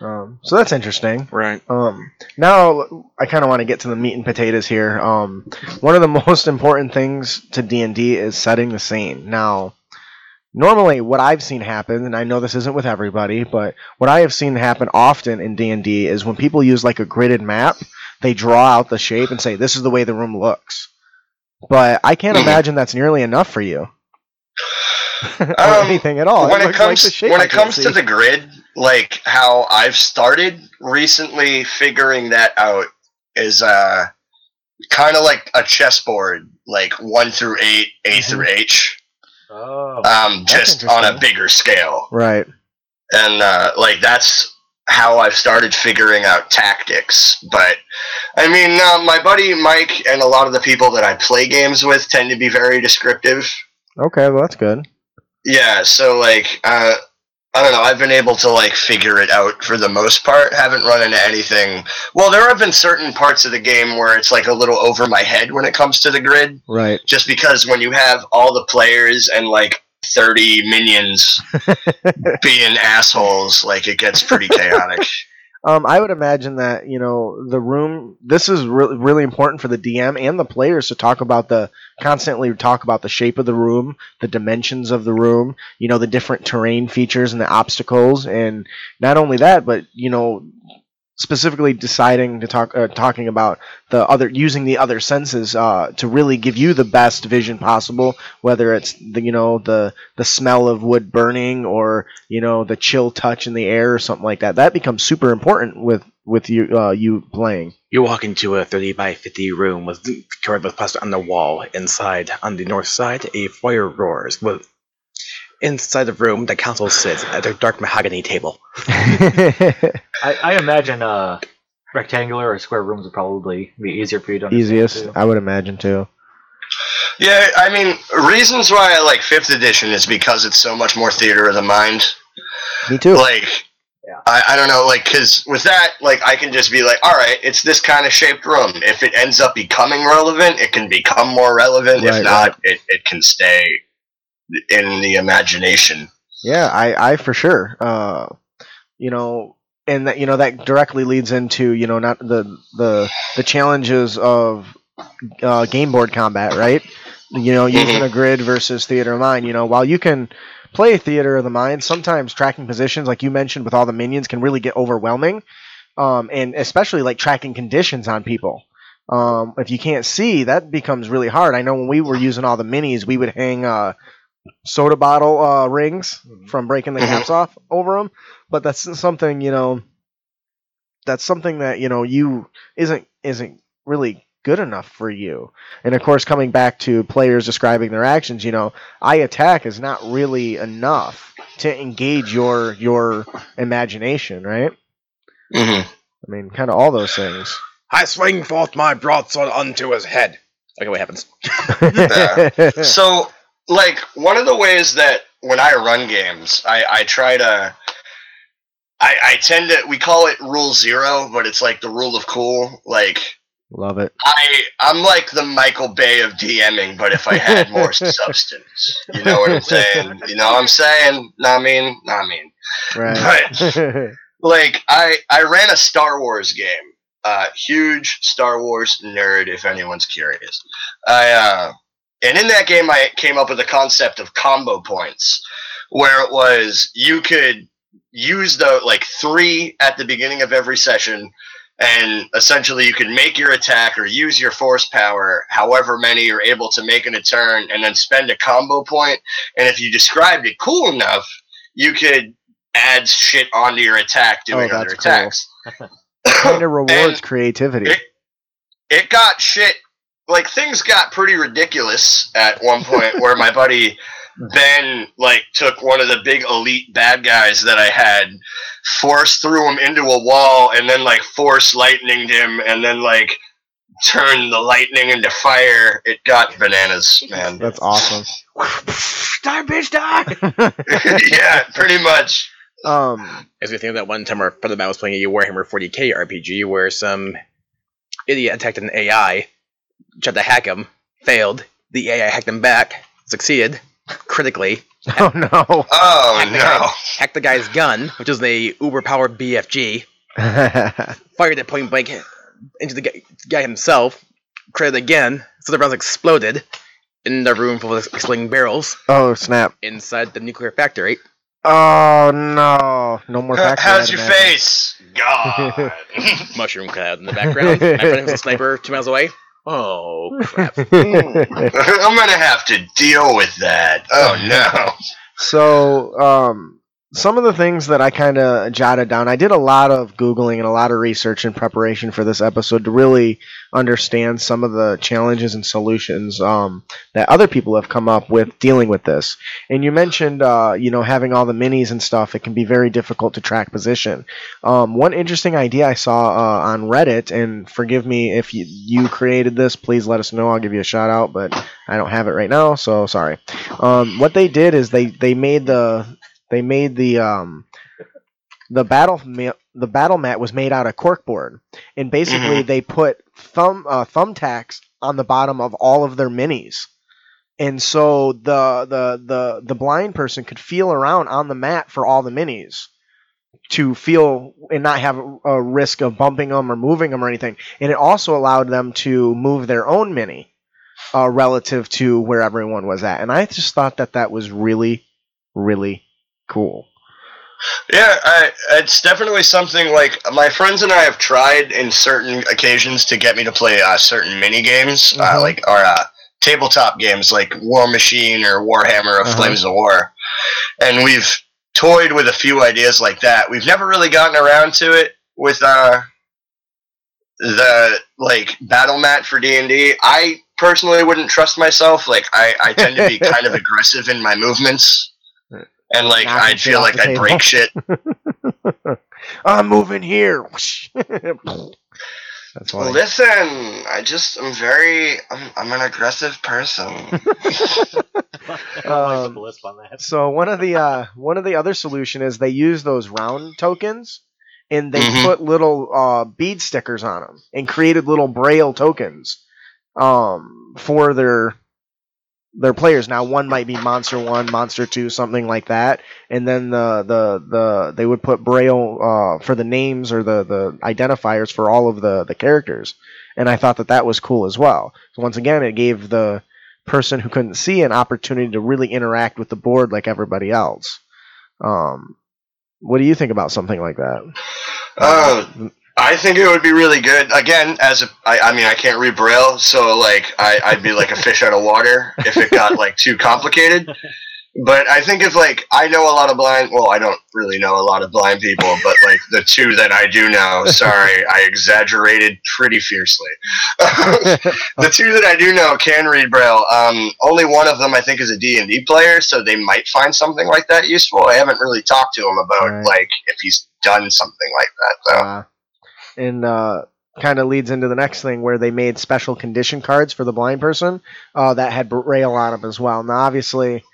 Um, so that's interesting. Right. Um, now I kind of want to get to the meat and potatoes here. Um, one of the most important things to D and D is setting the scene. Now, normally what I've seen happen, and I know this isn't with everybody, but what I have seen happen often in D and D is when people use like a gridded map, they draw out the shape and say, this is the way the room looks. But I can't imagine that's nearly enough for you. Or um, anything at all. When it, it comes, like the when it comes to the grid, like how I've started recently figuring that out is uh, kind of like a chessboard, like one through eight, A mm-hmm. through H, oh, um, just on a bigger scale. Right. And uh, like that's how I've started figuring out tactics. But I mean, uh, my buddy Mike and a lot of the people that I play games with tend to be very descriptive. Okay, well that's good. Yeah, so like uh, I don't know, I've been able to like figure it out for the most part. Haven't run into anything. Well, there have been certain parts of the game where it's like a little over my head when it comes to the grid. Right. Just because when you have all the players and like thirty minions being assholes, like it gets pretty chaotic. Um, I would imagine that, you know, the room, this is re- really important for the D M and the players to talk about the, constantly talk about the shape of the room, the dimensions of the room, you know, the different terrain features and the obstacles. And not only that, but, you know, specifically deciding to talk, uh, talking about the other, using the other senses uh, to really give you the best vision possible, whether it's the, you know, the, the smell of wood burning or, you know, the chill touch in the air or something like that. That becomes super important with, with you, uh, you playing. You walk into a thirty by fifty room with the card with plaster on the wall. Inside, on the north side, a fire roars with... Inside the room, the council sits at their dark mahogany table. I, I imagine uh, rectangular or square rooms would probably be easier for you to understand. Easiest, too. I would imagine, too. Yeah, I mean, reasons why I like fifth edition is because it's so much more theater of the mind. Me too. Like, yeah. I, I don't know, like, because with that, like, I can just be like, all right, it's this kind of shaped room. If it ends up becoming relevant, it can become more relevant. Right, if not, right. it, it can stay... in the imagination. Yeah, I, I for sure. Uh, you know, and that you know that directly leads into you know not the the the challenges of uh, game board combat, right? You know, using a grid versus theater of mind. You know, while you can play theater of the mind, sometimes tracking positions, like you mentioned, with all the minions, can really get overwhelming, um, and especially like tracking conditions on people. Um, if you can't see, that becomes really hard. I know when we were using all the minis, we would hang. Uh, soda bottle uh, rings from breaking the caps off over them, but that's something you know. That's something that you know you isn't isn't really good enough for you. And of course, coming back to players describing their actions, you know, I attack is not really enough to engage your your imagination, right? Mm-hmm. I mean, kind of all those things. I swing forth my broadsword unto his head. Okay, what happens? uh, so. Like, one of the ways that when I run games, I, I try to, I, I tend to, we call it rule zero, but it's like the rule of cool. Like, Love it. I, I'm like the Michael Bay of DMing, but if I had more substance. You know what I'm saying? You know what I'm saying? Nah, I mean, nah, I mean. Right. But, like, I, I ran a Star Wars game. Uh, huge Star Wars nerd, if anyone's curious. I, uh, and in that game, I came up with the concept of combo points, where it was you could use the, like, three at the beginning of every session. And essentially, you can make your attack or use your force power, however many you're able to make in a turn, and then spend a combo point. And if you described it cool enough, you could add shit onto your attack doing oh, other attacks. Cool. Kind of rewards creativity. It, it got shit. Like, things got pretty ridiculous at one point where my buddy Ben, like, took one of the big elite bad guys that I had, force threw him into a wall, and then, like, force lightninged him, and then, like, turned the lightning into fire. It got bananas, man. That's awesome. Die, bitch, die! Yeah, pretty much. Um, As we think of that one time our brother Matt was playing a Warhammer forty K R P G where some idiot attacked an A I, tried to hack him, failed, the A I hacked him back, succeeded, critically. Oh no! Oh hacked no! The guy, hacked the guy's gun, which is a uber-powered B F G. Fired at point blank into the guy, the guy himself. Critted again, so the rounds exploded in the room full of exploding barrels. Oh snap! Inside the nuclear factory. Oh no! No more factory. How's your face? God. Mushroom cloud in the background. My friend was a sniper two miles away. Oh, crap. I'm going to have to deal with that. Oh, no. So, um, some of the things that I kind of jotted down, I did a lot of Googling and a lot of research in preparation for this episode to really understand some of the challenges and solutions um, that other people have come up with dealing with this. And you mentioned, uh, you know, having all the minis and stuff, it can be very difficult to track position. Um, one interesting idea I saw uh, on Reddit, and forgive me if you, you created this, please let us know, I'll give you a shout out, but I don't have it right now, so sorry. Um, what they did is they, they made the they made the um, the battle ma- the battle mat was made out of corkboard, and basically mm-hmm. they put thumb uh, thumbtacks on the bottom of all of their minis, and so the, the the the blind person could feel around on the mat for all the minis to feel and not have a, a risk of bumping them or moving them or anything. And it also allowed them to move their own mini uh, relative to where everyone was at. And I just thought that that was really, really cool. Yeah, I, it's definitely something, like, my friends and I have tried in certain occasions to get me to play uh, certain mini games, mm-hmm. uh, like our uh, tabletop games, like War Machine or Warhammer or mm-hmm. Flames of War, and we've toyed with a few ideas like that. We've never really gotten around to it with uh, the, like, battle mat for D and D. I personally wouldn't trust myself. Like, I, I tend to be kind of aggressive in my movements. And, like, I'd feel like I'd break shit. I'm moving here. That's why. Listen, I just, I'm very, I'm, I'm an aggressive person. um, so one of the, uh, one of the other solution is they use those round tokens, and they mm-hmm. put little uh, bead stickers on them, and created little braille tokens um, for their... their players. Now, one might be monster one, monster two, something like that, and then the the, the they would put braille uh, for the names or the, the identifiers for all of the, the characters, and I thought that that was cool as well. So once again, it gave the person who couldn't see an opportunity to really interact with the board like everybody else. Um, what do you think about something like that? Uh, I think it would be really good. Again, as a, I, I mean, I can't read Braille, so like I, I'd be like a fish out of water if it got like too complicated. But I think if like I know a lot of blind, well, I don't really know a lot of blind people, but like the two that I do know, sorry, I exaggerated pretty fiercely. The two that I do know can read Braille. Um, only one of them I think is a D and D player, so they might find something like that useful. I haven't really talked to him about right. like if he's done something like that though. Uh. And uh, kind of leads into the next thing where they made special condition cards for the blind person uh, that had braille on them as well. Now, obviously,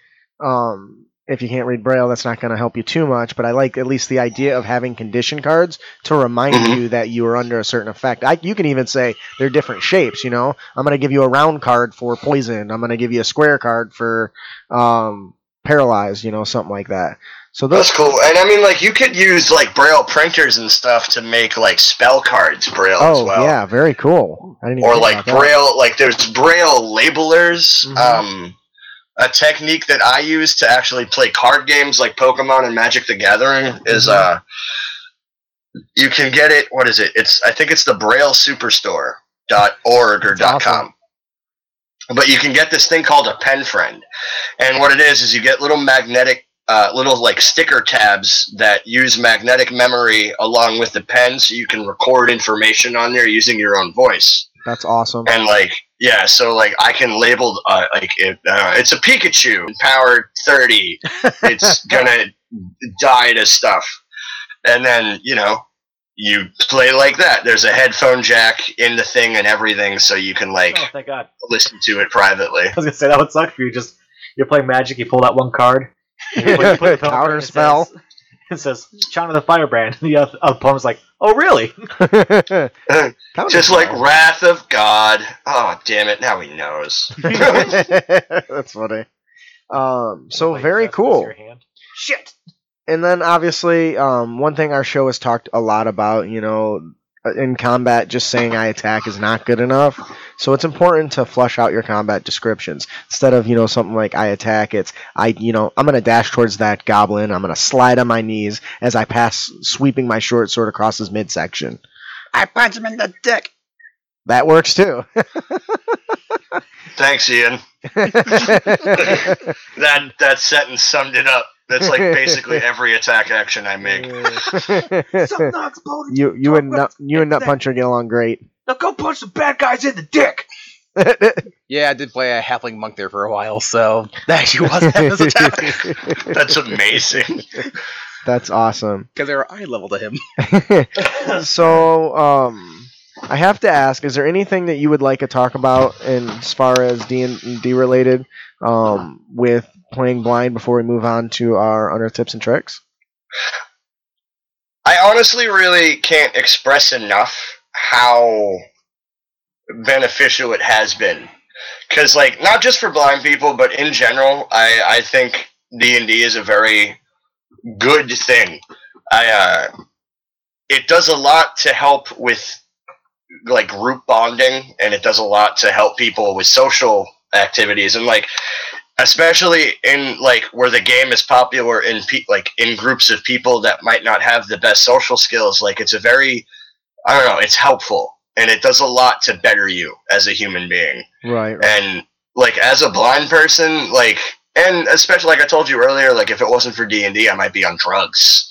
um, if you can't read Braille, that's not going to help you too much. But I like at least the idea of having condition cards to remind mm-hmm. you that you are under a certain effect. I, you can even say they're different shapes, you know. I'm going to give you a round card for poison. I'm going to give you a square card for um, paralyzed, you know, something like that. So those- That's cool. And I mean, like, you could use, like, Braille printers and stuff to make, like, spell cards Braille oh, as well. Oh, yeah, very cool. I didn't even or, like, Braille, that. like, there's Braille labelers. Mm-hmm. Um, a technique that I use to actually play card games like Pokemon and Magic the Gathering mm-hmm. is, uh, you can get it, what is it? It's I think it's the braille superstore dot org or dot .com. Awesome. But you can get this thing called a pen friend. And what it is is you get little magnetic Uh, little like sticker tabs that use magnetic memory along with the pen, so you can record information on there using your own voice. That's awesome. And like, yeah, so like I can label uh, like it, uh, it's a Pikachu powered thirty. It's gonna die to stuff, and then you know you play like that. There's a headphone jack in the thing and everything, so you can like oh, thank God. listen to it privately. I was gonna say that would suck for you. Just you're playing Magic, you pull that one card. You put counter spell. It says, says "Chana the Firebrand." The other opponent's like, "Oh, really?" Just like Wrath of God. Oh, damn it! Now he knows. That's funny. Um, so very cool. Shit. And then obviously, um, one thing our show has talked a lot about, you know, in combat, just saying "I attack" is not good enough. So it's important to flush out your combat descriptions. Instead of, you know, something like I attack, it's I, you know, I'm going to dash towards that goblin. I'm going to slide on my knees as I pass, sweeping my short sword across his midsection. I punch him in the dick. That works too. Thanks, Ian. that that sentence summed it up. That's like basically every attack action I make. you you and nut, you and nut puncher get along great. Now go punch the bad guys in the dick! Yeah, I did play a halfling monk there for a while, so that actually was his attack. That's amazing. That's awesome. Because they were eye level to him. So, um, I have to ask, is there anything that you would like to talk about in, as far as D and D related um, with playing blind before we move on to our under tips and tricks? I honestly really can't express enough how beneficial it has been, because like not just for blind people but in general, I, I think D and D is a very good thing. I uh, it does a lot to help with like group bonding, and it does a lot to help people with social activities, and like especially in like where the game is popular in pe- like in groups of people that might not have the best social skills. Like it's a very I don't know, it's helpful, and it does a lot to better you as a human being. Right, right. And, like, as a blind person, like, and especially, like I told you earlier, like, if it wasn't for D and D, I might be on drugs.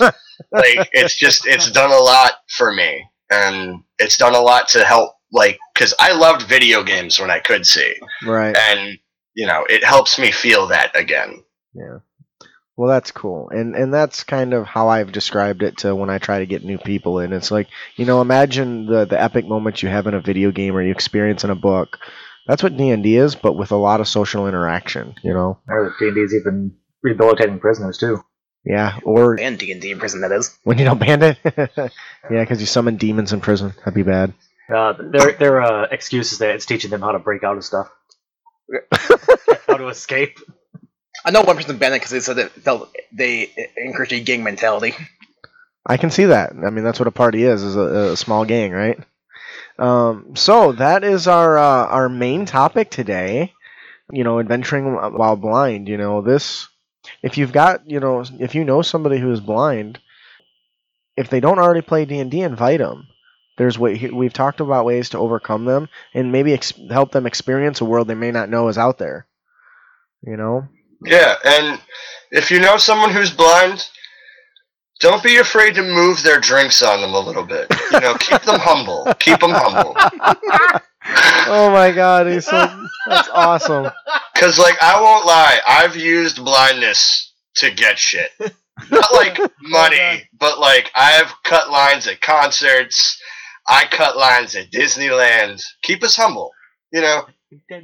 Like, it's just, it's done a lot for me, and it's done a lot to help, like, because I loved video games when I could see. Right. And, you know, it helps me feel that again. Yeah. Well, that's cool, and and that's kind of how I've described it to when I try to get new people in. It's like, you know, imagine the, the epic moments you have in a video game or you experience in a book. That's what D and D is, but with a lot of social interaction, you know? Or D and D is even rehabilitating prisoners, too. Yeah, or... And D and D in prison, that is. When you don't ban it? Yeah, because you summon demons in prison. That'd be bad. Uh, their their uh, excuse is that it's teaching them how to break out of stuff. How to escape. I know one person banned it because they said it felt they encouraged a gang mentality. I can see that. I mean, that's what a party is, is a, a small gang, right? Um, so that is our uh, our main topic today, you know, adventuring while blind. You know, this, if you've got, you know, if you know somebody who is blind, if they don't already play D and D, invite them. There's way, we've talked about ways to overcome them and maybe ex- help them experience a world they may not know is out there, you know? Yeah, and if you know someone who's blind, don't be afraid to move their drinks on them a little bit. You know, keep them humble. Keep them humble. Oh my God, he's so, that's awesome. Because, like, I won't lie, I've used blindness to get shit. Not like money, oh, but like I've cut lines at concerts. I cut lines at Disneyland. Keep us humble, you know.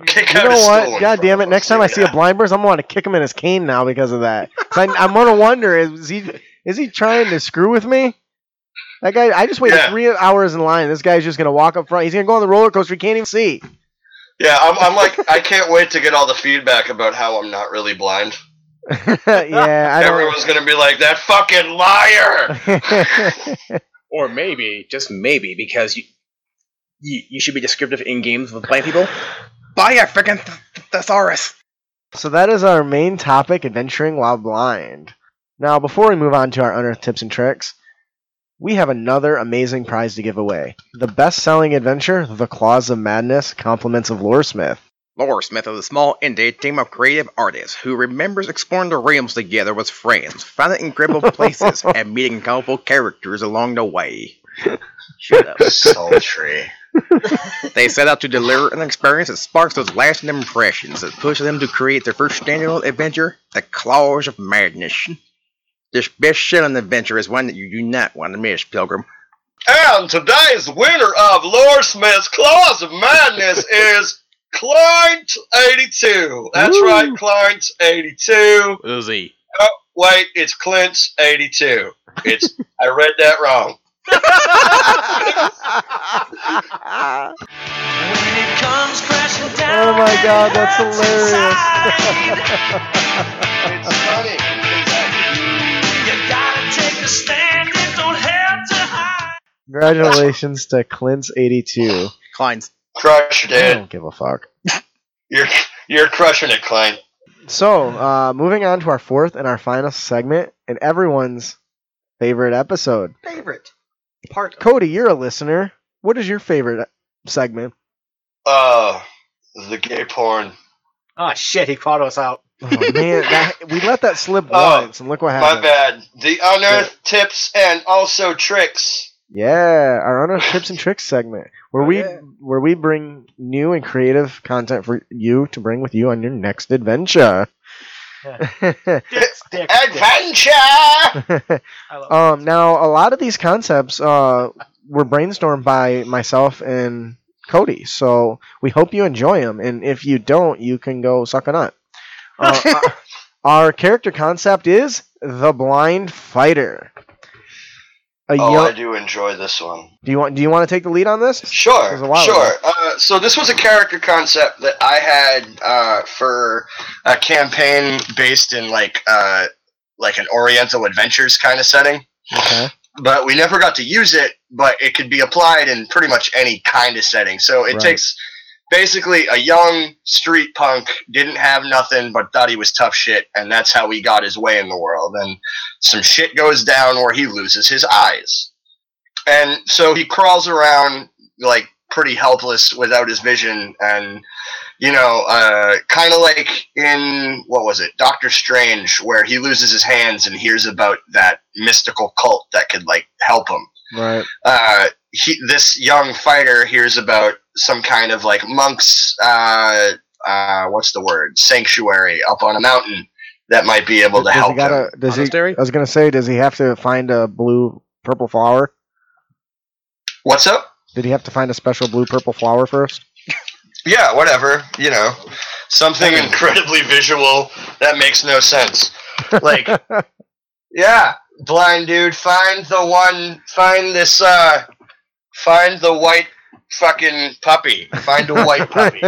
Kick you out know what? God damn it! Next time I see a blind person, I'm gonna want to kick him in his cane now because of that. I, I'm gonna wonder is he is he trying to screw with me? That guy. I just waited yeah. three hours in line. This guy's just gonna walk up front. He's gonna go on the roller coaster. He can't even see. Yeah, I'm, I'm like, I can't wait to get all the feedback about how I'm not really blind. yeah, I everyone's don't... gonna be like that fucking liar. Or maybe, just maybe, because you you, you should be descriptive in games with blind people. Buy a freaking th- th- thesaurus. So that is our main topic: adventuring while blind. Now, before we move on to our unearthed tips and tricks, we have another amazing prize to give away. The best-selling adventure, The Claws of Madness, Compliments of Loresmith. Loresmith is a small indie team of creative artists who remembers exploring the realms together with friends, finding incredible places, and meeting colorful characters along the way. Shut up. Sultry. They set out to deliver an experience that sparks those lasting impressions that push them to create their first standalone adventure, The Claws of Madness. This best-selling adventure is one that you do not want to miss, Pilgrim. And today's winner of Loresmith's Claws of Madness is Clint eighty-two. That's Ooh. right, Clint eighty-two. Uzi. Oh, wait, it's Clint eighty-two. It's I read that wrong. Oh my God, that's hilarious. It's funny. Stand and don't have to hide. Congratulations to Clint's eighty-two. Klein's crushed it. I don't give a fuck. You're you're crushing it, Klein. So, uh, moving on to our fourth and our final segment, and everyone's favorite episode. Favorite part. Cody, you're a listener. What is your favorite segment? Uh, the gay porn. Oh shit! He caught us out. Oh, man, that, we let that slip once, uh, and look what happened. My bad. The unearthed yeah. tips and also tricks. Yeah, our unearthed tips and tricks segment, where oh, we yeah. where we bring new and creative content for you to bring with you on your next adventure. Yeah. Dicks, dick, adventure. um, now, a lot of these concepts uh, were brainstormed by myself and Cody, so we hope you enjoy them. And if you don't, you can go suck a nut. uh, our character concept is the blind fighter. A oh, young... I do enjoy this one. Do you want? Do you want to take the lead on this? Sure, sure. Uh, so this was a character concept that I had uh, for a campaign based in like uh, like an Oriental Adventures kind of setting. Okay. But we never got to use it. But it could be applied in pretty much any kind of setting. So it right. takes. Basically, a young street punk didn't have nothing but thought he was tough shit, and that's how he got his way in the world. And some shit goes down where he loses his eyes. And so he crawls around, like, pretty helpless without his vision, and, you know, uh, kind of like in, what was it, Doctor Strange, where he loses his hands and hears about that mystical cult that could, like, help him. Right. Uh, he, this young fighter hears about some kind of like monk's, uh, uh, what's the word? Sanctuary up on a mountain that might be able does, to does help he gotta, him. Does he, I was going to say, does he have to find a blue purple flower? What's up? Did he have to find a special blue purple flower first? Yeah, whatever. You know, something incredibly visual that makes no sense. Like, yeah, blind dude, find the one, find this, uh, find the white, fucking puppy. Find a white puppy.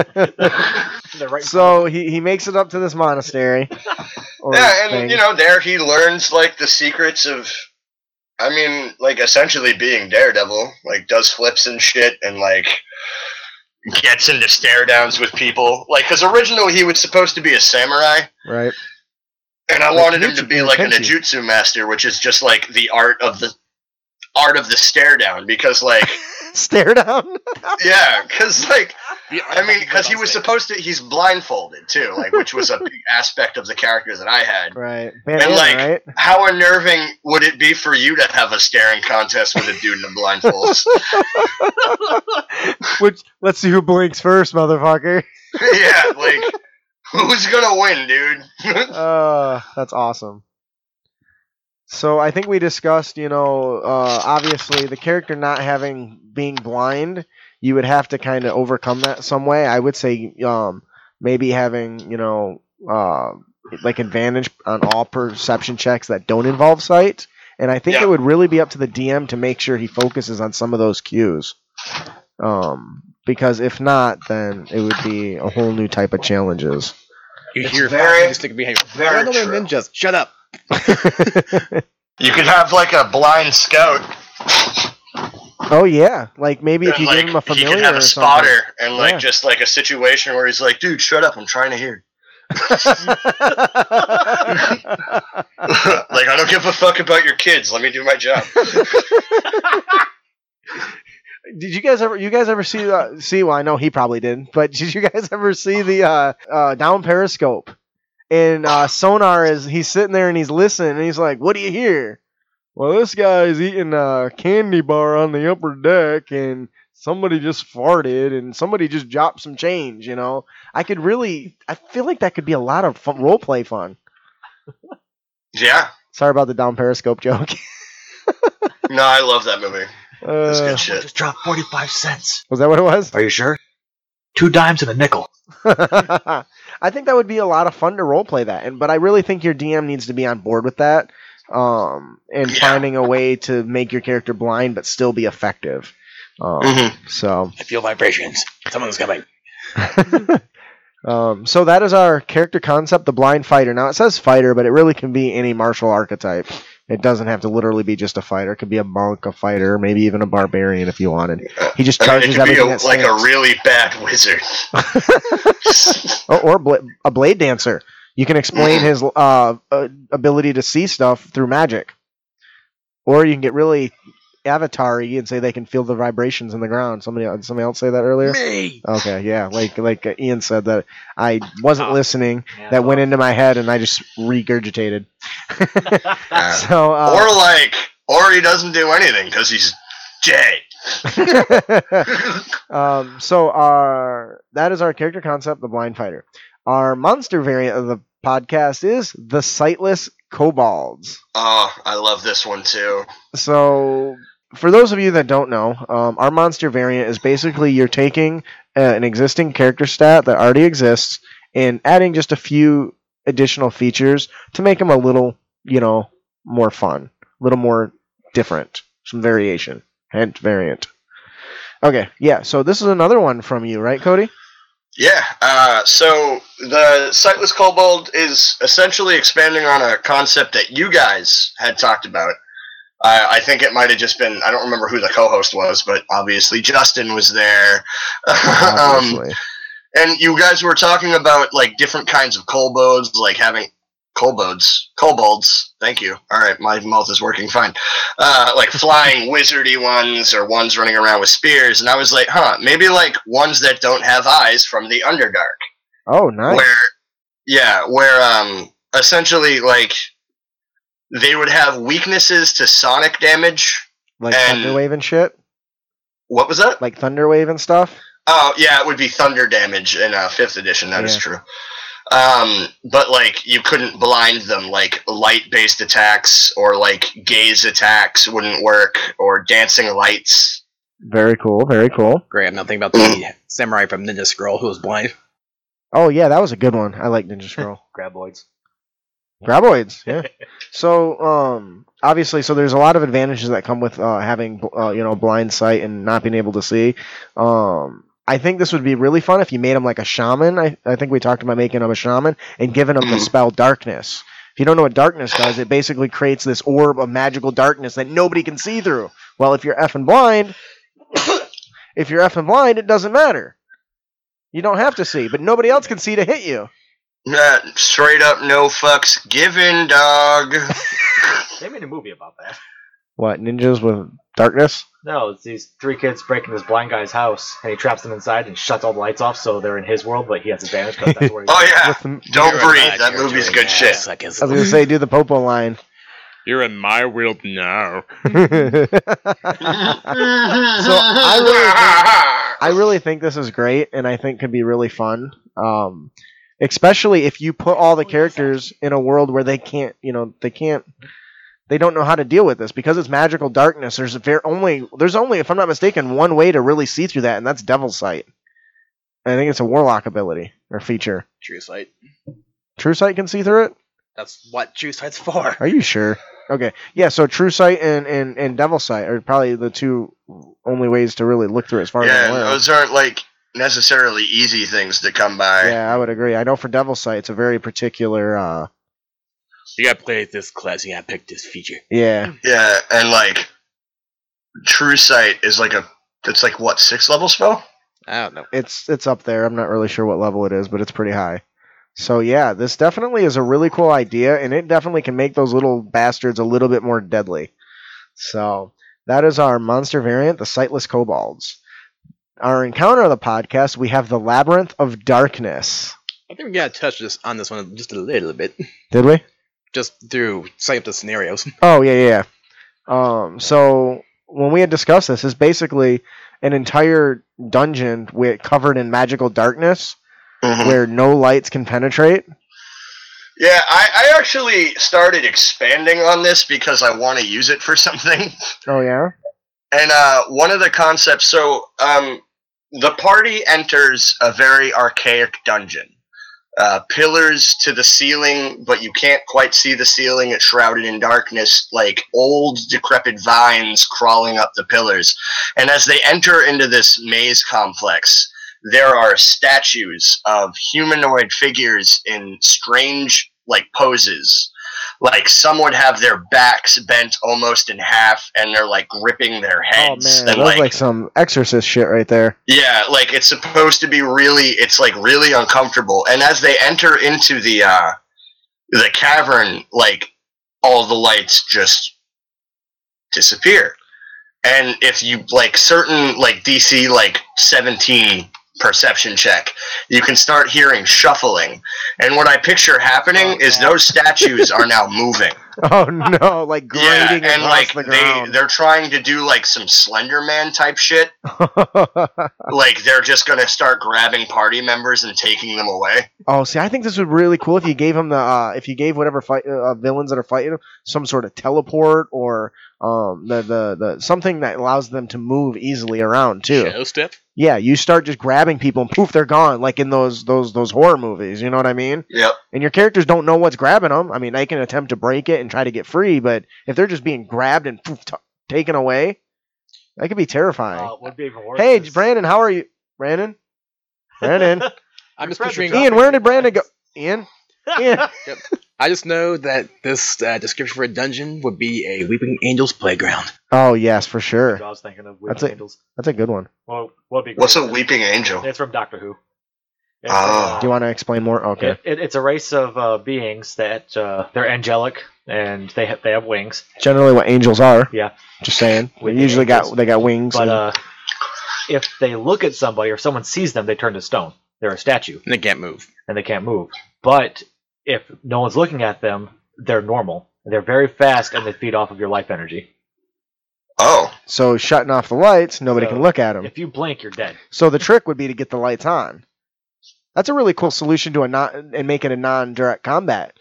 Right so he, he makes it up to this monastery. Yeah, and thing. you know, there he learns like the secrets of, I mean, like essentially being Daredevil. Like does flips and shit and like gets into stare downs with people. Like, because originally he was supposed to be a samurai. Right. And I like wanted him to be like an ninjutsu master, which is just like the art of the art of the stare down, because like stare down. yeah, because like yeah, I mean, because he was supposed to. He's blindfolded too, like which was a big aspect of the character that I had. Right. Man, and like, right? how unnerving would it be for you to have a staring contest with a dude in a blindfold? Which let's see who blinks first, motherfucker. yeah, like who's gonna win, dude? uh, that's awesome. So I think we discussed, you know, uh, obviously the character not having being blind you would have to kind of overcome that some way. I would say um, maybe having, you know, uh, like advantage on all perception checks that don't involve sight. And I think yeah. it would really be up to the D M to make sure he focuses on some of those cues. Um, because if not, then it would be a whole new type of challenges. You it's hear very, stick behavior. Very true. Ninjas, shut up. You could have like a blind scout. Oh yeah, like maybe and if you like, give him a familiar, he could have a spotter something. And like yeah. just like a situation where he's like, "Dude, shut up! I'm trying to hear." Like I don't give a fuck about your kids. Let me do my job. Did you guys ever? You guys ever see? Uh, see? Well, I know he probably didn't, but did you guys ever see the uh, uh, down periscope? And uh, Sonar is he's sitting there and he's listening and he's like, "What do you hear?" Well, this guy's eating a candy bar on the upper deck, and somebody just farted, and somebody just dropped some change, you know? I could really... I feel like that could be a lot of fun, role-play fun. Yeah. Sorry about the down periscope joke. No, I love that movie. Uh, That's good shit. Just dropped forty-five cents. Was that what it was? Are you sure? Two dimes and a nickel. I think that would be a lot of fun to role-play that, and but I really think your D M needs to be on board with that. Um, and yeah. finding a way to make your character blind but still be effective. Um, mm-hmm. So I feel vibrations. Someone's coming. um, so that is our character concept, the blind fighter. Now it says fighter, but it really can be any martial archetype. It doesn't have to literally be just a fighter. It could be a monk, a fighter, maybe even a barbarian if you wanted. He just charges I mean, it could everything. Be a, like stands. A really bad wizard, or, or bla- a blade dancer. You can explain his uh, ability to see stuff through magic. Or you can get really avatar-y and say they can feel the vibrations in the ground. Somebody did somebody else say that earlier? Me! Okay, yeah. Like like Ian said, that I wasn't oh, listening. Yeah, that went into my head and I just regurgitated. so, uh, or like, or he doesn't do anything because he's gay. um, so our that is our character concept, the blind fighter. Our monster variant of the podcast is the Sightless Kobolds. Oh, I love this one too. So, for those of you that don't know, um, our monster variant is basically you're taking uh, an existing character stat that already exists and adding just a few additional features to make them a little, you know, more fun, a little more different, some variation, hint variant. Okay, yeah, so this is another one from you, right, Cody? Yeah, uh, so the Sightless Kobold is essentially expanding on a concept that you guys had talked about. Uh, I think it might have just been, I don't remember who the co-host was, but obviously Justin was there. Obviously. um, and you guys were talking about, like, different kinds of kobolds, like having kobolds, kobolds, thank you. All right, my mouth is working fine. Uh, like flying wizardy ones or ones running around with spears. And I was like, huh, maybe like ones that don't have eyes from the Underdark. Oh, nice. Where, yeah, where um, essentially like they would have weaknesses to sonic damage. Like and, Thunderwave and shit? What was that? Like Thunderwave and stuff? Oh, yeah, it would be thunder damage in uh, fifth edition. That yeah. is true. Um, but, like, you couldn't blind them, like, light-based attacks or, like, gaze attacks wouldn't work, or dancing lights. Very cool, very cool. Great, nothing about the samurai from Ninja Scroll who was blind. Oh, yeah, that was a good one. I like Ninja Scroll. Graboids. Graboids, yeah. So, um, obviously, so there's a lot of advantages that come with, uh, having, uh, you know, blind sight and not being able to see, um... I think this would be really fun if you made him like a shaman. I, I think we talked about making him a shaman and giving him the spell darkness. If you don't know what darkness does, it basically creates this orb of magical darkness that nobody can see through. Well, if you're effing blind, if you're effing blind, it doesn't matter. You don't have to see, but nobody else can see to hit you. Nah, straight up no fucks given, dog. They made a movie about that. What, ninjas with darkness? No, it's these three kids breaking this blind guy's house, and he traps them inside and shuts all the lights off, so they're in his world, but he has advantage because that's where he's Oh, yeah. Don't You're breathe. That movie's good shit. I, I was going to say, do the Popo line. You're in my world now. so I really, think, I really think this is great, and I think could be really fun. Um, especially if you put all the characters in a world where they can't, you know, they can't... They don't know how to deal with this because it's magical darkness. There's a fair only there's only, if I'm not mistaken, one way to really see through that, and that's Devil's Sight. And I think it's a warlock ability or feature. True Sight. True Sight can see through it? That's what True Sight's for. Are you sure? Okay. Yeah, so True Sight and, and, and Devil's Sight are probably the two only ways to really look through it as far yeah, as I'm aware. Yeah, those aren't like necessarily easy things to come by. Yeah, I would agree. I know for Devil's Sight, it's a very particular... Uh, you gotta play this class, you gotta pick this feature. Yeah. Yeah, and like, True Sight is like a... It's like, what, six level spell? I don't know. It's it's up there. I'm not really sure what level it is, but it's pretty high. So yeah, this definitely is a really cool idea, and it definitely can make those little bastards a little bit more deadly. So that is our monster variant, the Sightless Kobolds. Our encounter of the podcast, we have the Labyrinth of Darkness. I think we got to touch this on this one just a little bit. Did we? Just through setting up the scenarios. Oh, yeah, yeah, yeah. Um, so when we had discussed this, it's basically an entire dungeon with, covered in magical darkness. Mm-hmm. Where no lights can penetrate. Yeah, I, I actually started expanding on this because I want to use it for something. Oh, yeah? And uh, one of the concepts, so um, the party enters a very archaic dungeon. Uh, pillars to the ceiling, but you can't quite see the ceiling. It's shrouded in darkness, like old, decrepit vines crawling up the pillars. And as they enter into this maze complex, there are statues of humanoid figures in strange, like, poses. Like, some would have their backs bent almost in half, and they're, like, gripping their heads. Oh, man, and, that like, was like some exorcist shit right there. Yeah, like, it's supposed to be really, it's, like, really uncomfortable. And as they enter into the, uh, the cavern, like, all the lights just disappear. And if you, like, certain, like, D C, like, seventeen... perception check, you can start hearing shuffling, and what I picture happening oh, is those statues are now moving. Oh no, like grating yeah, and like the they, they're trying to do like some Slender Man type shit. Like they're just gonna start grabbing party members and taking them away. Oh, see, I think this would be really cool if you gave them the uh, if you gave whatever fight uh, villains that are fighting them some sort of teleport or um the, the the something that allows them to move easily around too. Shadow step. Yeah, you start just grabbing people and poof, they're gone, like in those those those horror movies. You know what I mean? Yep. And your characters don't know what's grabbing them. I mean, they can attempt to break it and try to get free, but if they're just being grabbed and poof, t- taken away, that could be terrifying. Uh, would be even worse. Hey, Brandon, how are you? Brandon? Brandon? I'm just picturing Ian, where did Brandon go? Ian? Ian? Yep. I just know that this uh, description for a dungeon would be a Weeping Angels playground. Oh, yes, for sure. I was thinking of Weeping that's a, Angels. That's a good one. Well, what be What's a Weeping Angel? It's from Doctor Who. It's, oh. Uh, Do you want to explain more? Okay. It, it, it's a race of uh, beings that uh, they're angelic, and they have, they have wings. Generally what angels are. Yeah. Just saying. They usually got, they got wings. But and... uh, if they look at somebody or someone sees them, they turn to stone. They're a statue. And they can't move. And they can't move. But... if no one's looking at them, they're normal. They're very fast, and they feed off of your life energy. Oh. So shutting off the lights, nobody so can look at them. If you blink, you're dead. So the trick would be to get the lights on. That's a really cool solution to a non- and make it a non-direct combat,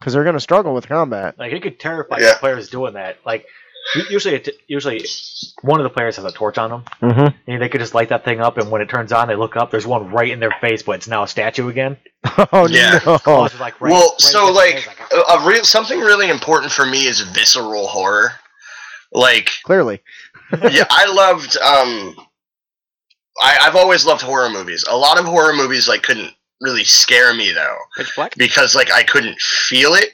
because they're going to struggle with combat. Like, it could terrify yeah. the players doing that. Like, usually usually one of the players has a torch on them, mm-hmm. and they could just light that thing up, and when it turns on, they look up, there's one right in their face, but it's now a statue again. Oh, yeah. No. Oh, like right, well, right so, like, like oh. a real, something really important for me is visceral horror. Like... Clearly. Yeah, I loved... Um, I, I've always loved horror movies. A lot of horror movies, like, couldn't really scare me, though. Pitch Black? Because, like, I couldn't feel it.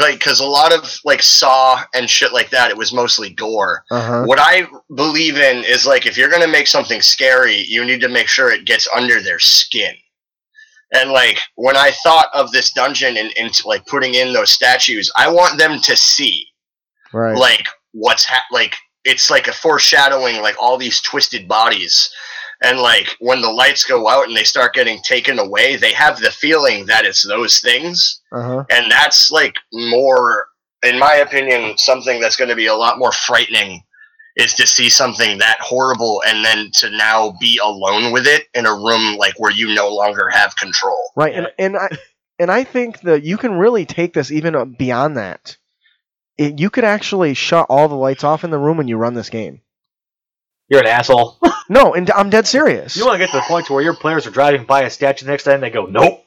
Like, because a lot of, like, Saw and shit like that, it was mostly gore. Uh-huh. What I believe in is, like, if you're going to make something scary, you need to make sure it gets under their skin. And, like, when I thought of this dungeon and, and like, putting in those statues, I want them to see, right. like, what's ha- like, it's like a foreshadowing, like, all these twisted bodies. And, like, when the lights go out and they start getting taken away, they have the feeling that it's those things. Uh-huh. And that's, like, more, in my opinion, something that's going to be a lot more frightening is to see something that horrible and then to now be alone with it in a room, like, where you no longer have control. Right. And, and, I, and I think that you can really take this even beyond that. it, you could actually shut all the lights off in the room when you run this game. You're an asshole. No, and I'm dead serious. You want to get to the point to where your players are driving by a statue the next time and they go, nope.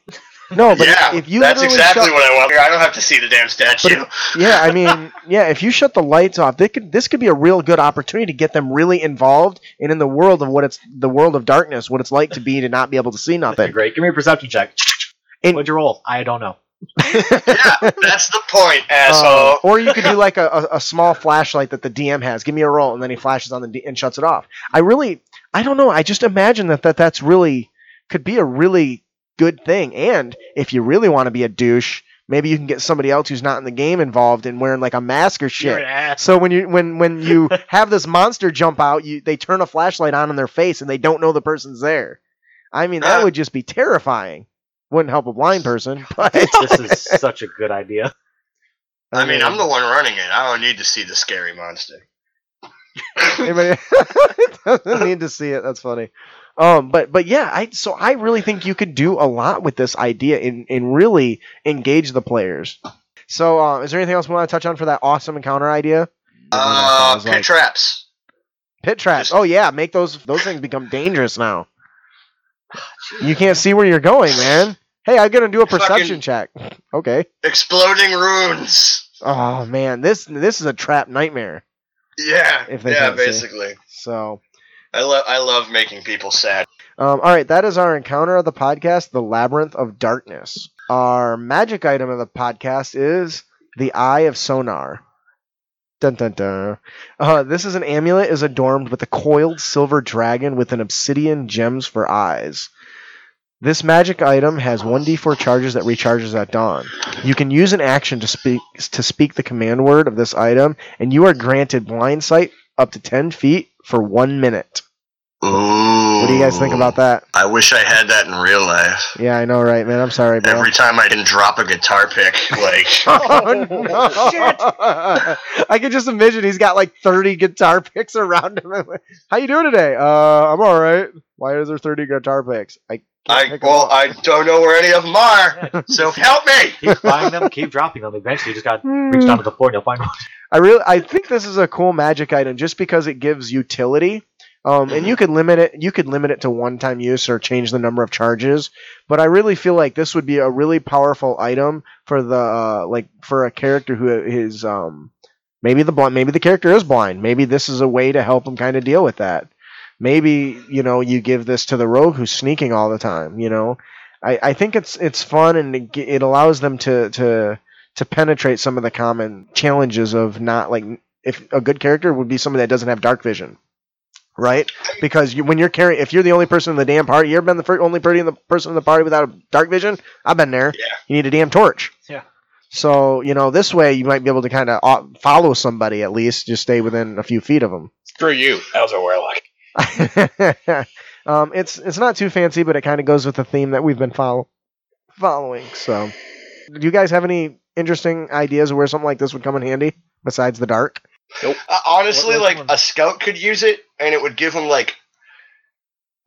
No, but yeah, if you that's exactly shut, what I want. I don't have to see the damn statue. If, yeah, I mean, yeah, if you shut the lights off, they could, this could be a real good opportunity to get them really involved and in the world of what it's the world of darkness, what it's like to be to not be able to see nothing. Great, give me a perception check. And, what'd you roll? I don't know. Yeah, that's the point, asshole. Uh, or you could do like a, a, a small flashlight that the D M has. Give me a roll, and then he flashes on the D- and shuts it off. I really, I don't know. I just imagine that, that that's really could be a really good thing. And if you really want to be a douche, maybe you can get somebody else who's not in the game involved and wearing like a mask or shit. So when you when when you have this monster jump out, you they turn a flashlight on in their face and they don't know the person's there. I mean, that uh. would just be terrifying. Wouldn't help a blind person, but this is such a good idea. I mean, I'm the one running it. I don't need to see the scary monster. Anybody doesn't need to see it. That's funny. Um, but but yeah, I so I really think you could do a lot with this idea and, and really engage the players. So, uh, is there anything else we want to touch on for that awesome encounter idea? Uh, pit like, traps. Pit traps. Just... Oh yeah, make those those things become dangerous now. You can't see where you're going, man. Hey, I'm gonna do a perception fucking check. Okay. Exploding runes. Oh man, this this is a trap nightmare. Yeah. If they yeah, basically. See. So. I love I love making people sad. Um, all right, that is our encounter of the podcast, the Labyrinth of Darkness. Our magic item of the podcast is the Eye of Sonar. Dun, dun, dun. Uh, this is an amulet is adorned with a coiled silver dragon with an obsidian gems for eyes. This magic item has one d four charges that recharges at dawn. You can use an action to speak to speak the command word of this item, and you are granted blind sight up to ten feet for one minute. Ooh. What do you guys think about that? I wish I had that in real life. Yeah, I know, right, man? I'm sorry, bro. Every time I can drop a guitar pick, like... oh, no. Shit! I can just imagine he's got, like, thirty guitar picks around him. How you doing today? Uh, I'm all right. Why is there thirty guitar picks? I I well, I don't know where any of them are, so help me. Keep buying them, keep dropping them. Eventually, you just got mm. reach down to the floor and you'll find one. I really, I think this is a cool magic item just because it gives utility, um, and you could limit it. You could limit it to one-time use or change the number of charges. But I really feel like this would be a really powerful item for the uh, like for a character who is um maybe the blind, maybe the character is blind. Maybe this is a way to help them kind of deal with that. Maybe, you know, you give this to the rogue who's sneaking all the time, you know. I, I think it's it's fun, and it, it allows them to, to to penetrate some of the common challenges of not, like, if a good character would be somebody that doesn't have dark vision, right? Because you, when you're carrying, if you're the only person in the damn party, you ever been the fir- only pretty in the person in the party without a dark vision? I've been there. Yeah. You need a damn torch. Yeah. So, you know, this way you might be able to kind of follow somebody at least, just stay within a few feet of them. Screw you. That was a warlock. um, it's it's not too fancy, but it kind of goes with the theme that we've been follow- following. So, do you guys have any interesting ideas of where something like this would come in handy besides the dark? Nope. Uh, honestly, what, like one? A scout could use it, and it would give him like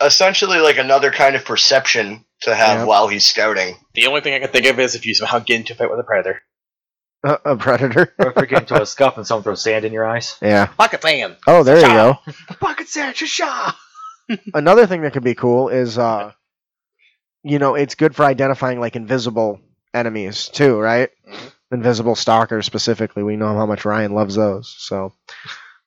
essentially like another kind of perception to have yep. while he's scouting. The only thing I can think of is if you somehow get into a fight with a predator. Uh, a predator. Or if you get into a scuff and someone throws sand in your eyes. Yeah. Pocket sand. Oh, there cha-cha. You go. Pocket sand. Shasha. Another thing that could be cool is, uh, you know, it's good for identifying like invisible enemies too, right? Mm-hmm. Invisible stalkers specifically. We know how much Ryan loves those. So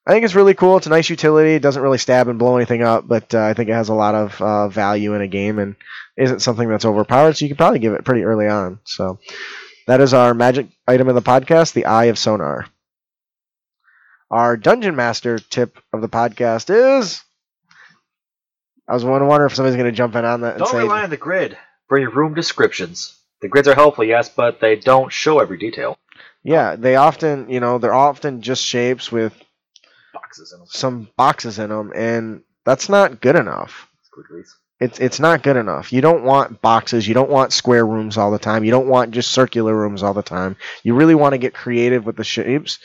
I think it's really cool. It's a nice utility. It doesn't really stab and blow anything up, but uh, I think it has a lot of uh, value in a game and isn't something that's overpowered. So you can probably give it pretty early on. So. That is our magic item of the podcast, the Eye of Sonar. Our Dungeon Master tip of the podcast is... I was wondering if somebody's going to jump in on that and say... Don't rely on the grid for your room descriptions. The grids are helpful, yes, but they don't show every detail. Yeah, they often, you know, they're often just shapes with boxes in them. Some boxes in them, and that's not good enough. Squigglies. It's it's not good enough. You don't want boxes. You don't want square rooms all the time. You don't want just circular rooms all the time. You really want to get creative with the shapes.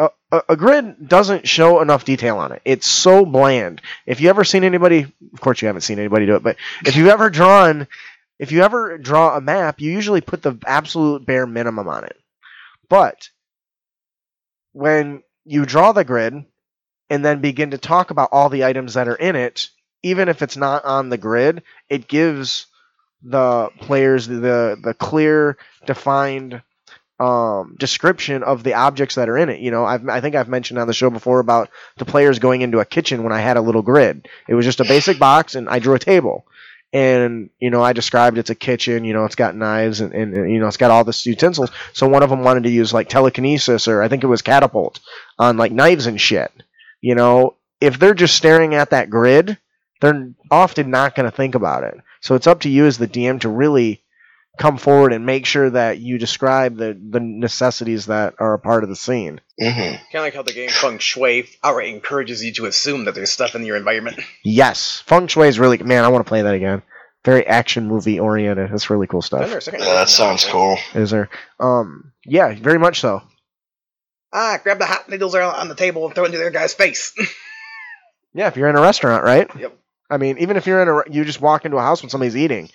A, a, a grid doesn't show enough detail on it. It's so bland. If you ever seen anybody, of course you haven't seen anybody do it, but if you've ever drawn, if you ever draw a map, you usually put the absolute bare minimum on it. But when you draw the grid and then begin to talk about all the items that are in it, even if it's not on the grid, it gives the players the the clear, defined um, description of the objects that are in it. You know, I've, I think I've mentioned on the show before about the players going into a kitchen when I had a little grid. It was just a basic box, and I drew a table. And, you know, I described it's a kitchen, you know, it's got knives and, and, and, you know, it's got all this utensils. So one of them wanted to use, like, telekinesis or I think it was catapult on, like, knives and shit. You know, if they're just staring at that grid, they're often not going to think about it. So it's up to you as the D M to really come forward and make sure that you describe the, the necessities that are a part of the scene. Mm-hmm. Kind of like how the game Feng Shui outright encourages you to assume that there's stuff in your environment. Yes. Feng Shui is really... Man, I want to play that again. Very action movie oriented. That's really cool stuff. Yeah, that sounds cool. Is there? Um, yeah, very much so. Ah, grab the hot needles on the table and throw it into their guy's face. Yeah, if you're in a restaurant, right? Yep. I mean, even if you're in a... You just walk into a house when somebody's eating...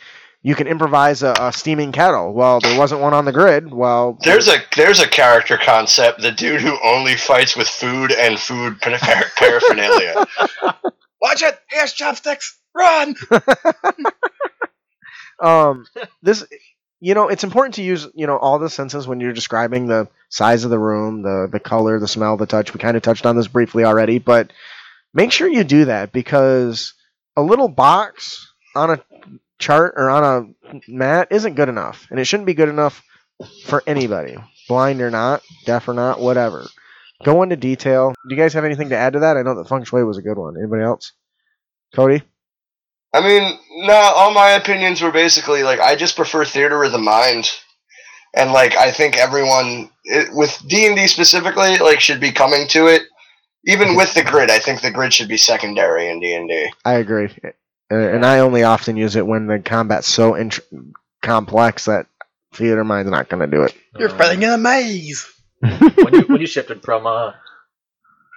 You can improvise a, a steaming kettle. Well, there wasn't one on the grid. Well, there's a there's a character concept. The dude who only fights with food and food paraphernalia. Watch it! Here's chopsticks. Run. um, this, you know, it's important to use, you know, all the senses when you're describing the size of the room, the the color, the smell, the touch. We kind of touched on this briefly already, but make sure you do that because a little box on a chart or on a mat isn't good enough, and it shouldn't be good enough for anybody, blind or not, deaf or not, whatever. Go into detail. Do you guys have anything to add to that? I know that Feng Shui was a good one. Anybody else? Cody? I mean, no, all my opinions were basically like, I just prefer theater of the mind, and like I think everyone it, with D and D specifically like should be coming to it even with the grid. I think the grid should be secondary in D and D. I agree. And I only often use it when the combat's so int- complex that theater mind's not going to do it. You're running in a maze. when, you, when you shifted from uh,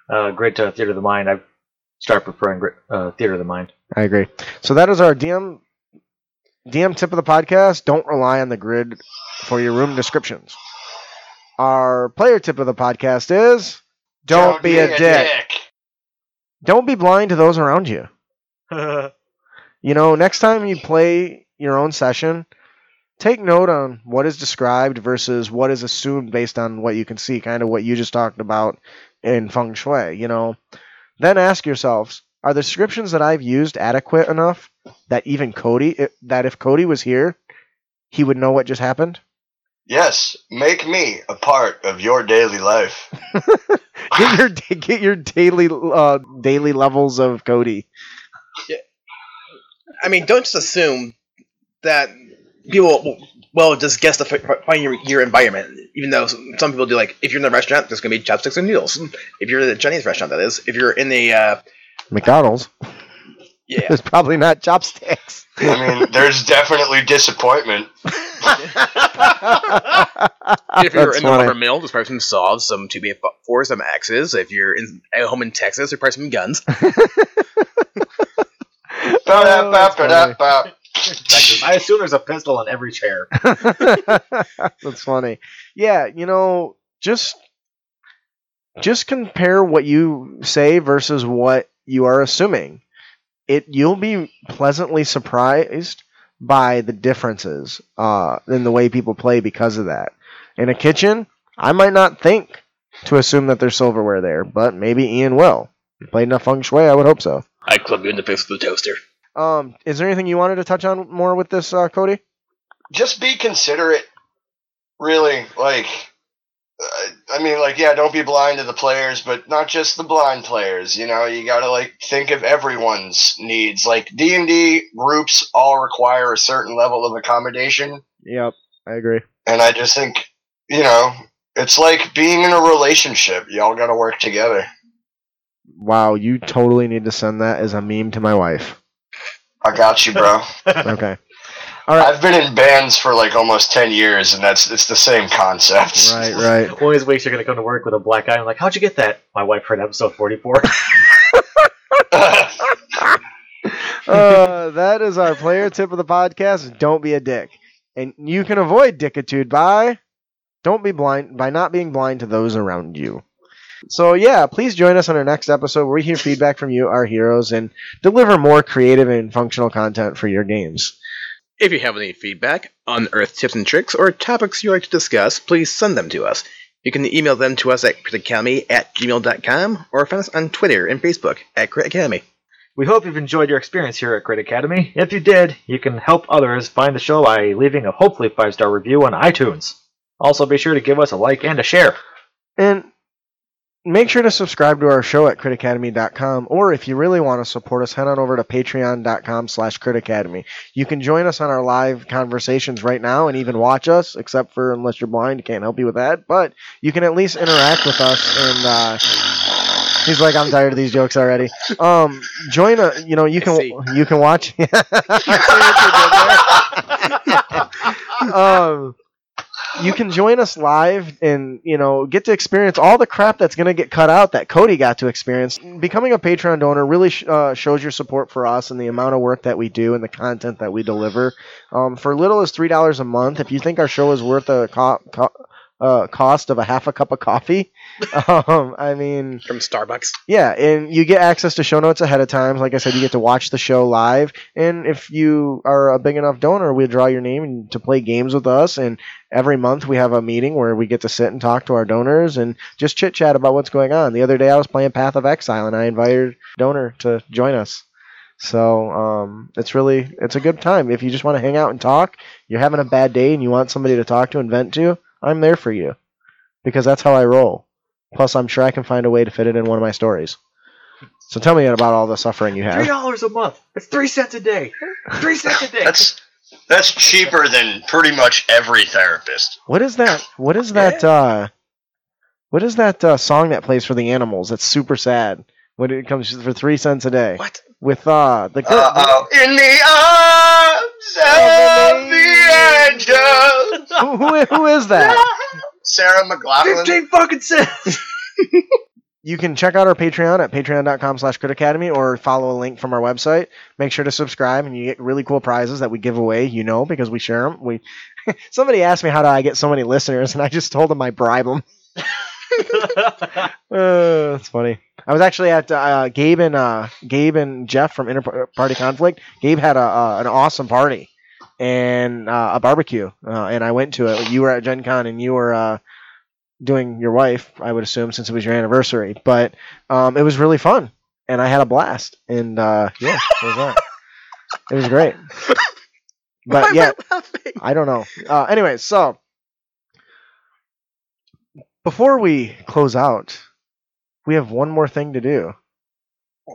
uh, grid to theater of the mind, I start preferring grid, uh, theater of the mind. I agree. So that is our D M, D M tip of the podcast. Don't rely on the grid for your room descriptions. Our player tip of the podcast is don't, don't be, be a, a dick. dick. Don't be blind to those around you. You know, next time you play your own session, take note on what is described versus what is assumed based on what you can see, kind of what you just talked about in Feng Shui, you know. Then ask yourselves, are the descriptions that I've used adequate enough that even Cody, it, that if Cody was here, he would know what just happened? Yes, make me a part of your daily life. get your get your daily uh, daily levels of Cody. Yeah. I mean, don't just assume that people will, will just guess to find your, your environment, even though some people do, like, if you're in a restaurant, there's going to be chopsticks and noodles. If you're in a Chinese restaurant, that is. If you're in a... Uh, McDonald's. Yeah. There's probably not chopsticks. I mean, there's definitely disappointment. If you're That's in the funny. Lumber mill, there's probably some saws, some two by fours, some axes. If you're in, at home in Texas, there's probably some guns. Oh, I assume there's a pistol on every chair. That's funny. Yeah, you know, just just compare what you say versus what you are assuming. It you'll be pleasantly surprised by the differences uh, in the way people play because of that. In a kitchen, I might not think to assume that there's silverware there, but maybe Ian will. Played enough Feng Shui, I would hope so. I club you in the face with the toaster. Um, is there anything you wanted to touch on more with this, uh, Cody? Just be considerate, really. Like, uh, I mean, like, yeah, don't be blind to the players, but not just the blind players. You know, you gotta like think of everyone's needs. Like D and D groups all require a certain level of accommodation. Yep, I agree. And I just think, you know, it's like being in a relationship. Y'all gotta work together. Wow, you totally need to send that as a meme to my wife. I got you, bro. Okay. All right. I've been in bands for like almost ten years, and that's it's the same concept. Right, right. One of these weeks you're going to come to work with a black eye. I'm like, how'd you get that? My wife heard episode forty-four. uh, that is our player tip of the podcast. Don't be a dick. And you can avoid dickitude by don't be blind by not being blind to those around you. So yeah, please join us on our next episode where we hear feedback from you, our heroes, and deliver more creative and functional content for your games. If you have any feedback, unearthed tips and tricks, or topics you'd like to discuss, please send them to us. You can email them to us at crit academy at gmail dot com or find us on Twitter and Facebook at Crit Academy. We hope you've enjoyed your experience here at Crit Academy. If you did, you can help others find the show by leaving a hopefully five-star review on iTunes. Also, be sure to give us a like and a share. And make sure to subscribe to our show at crit academy dot com, or if you really want to support us, head on over to patreon dot com slash crit academy. You can join us on our live conversations right now and even watch us, except for unless you're blind, can't help you with that. But you can at least interact with us and... Uh, He's like, I'm tired of these jokes already. Um, join a, you know, you can you can watch. um, you can join us live and, you know, get to experience all the crap that's going to get cut out that Cody got to experience. Becoming a Patreon donor really sh- uh, shows your support for us and the amount of work that we do and the content that we deliver. Um, for little as three dollars a month, if you think our show is worth a co- co- uh, cost of a half a cup of coffee, um, I mean, from Starbucks. Yeah, and you get access to show notes ahead of time. Like I said, you get to watch the show live, and if you are a big enough donor, we draw your name to play games with us. And every month we have a meeting where we get to sit and talk to our donors and just chit chat about what's going on. The other day I was playing Path of Exile, and I invited a donor to join us. So um, it's really it's a good time. If you just want to hang out and talk, you're having a bad day, and you want somebody to talk to and vent to, I'm there for you because that's how I roll. Plus, I'm sure I can find a way to fit it in one of my stories. So tell me about all the suffering you have. Three dollars a month. That's three cents a day. Three cents a day. That's that's cheaper than pretty much every therapist. What is that? What is that? Uh, what is that uh, song that plays for the animals? That's super sad. When it comes for three cents a day. What? With uh the girl. Uh, the, in the arms of the angels. who, who is that? Sarah McLachlan. Fifteen fucking cents. You can check out our Patreon at patreon dot com slash crit academy or follow a link from our website. Make sure to subscribe, and you get really cool prizes that we give away, you know, because we share them. We somebody asked me how do I get so many listeners, and I just told them I bribe them. uh, that's funny. I was actually at uh, Gabe and uh, Gabe and Jeff from Inter-Party Conflict. Gabe had a uh, an awesome party. And uh, a barbecue, uh, and I went to it. You were at Gen Con, and you were uh, doing your wife, I would assume, since it was your anniversary. But um, it was really fun, and I had a blast. And uh, yeah, it was that. It was great. But why yeah, am I laughing? I don't know. Uh, anyway, so before we close out, we have one more thing to do.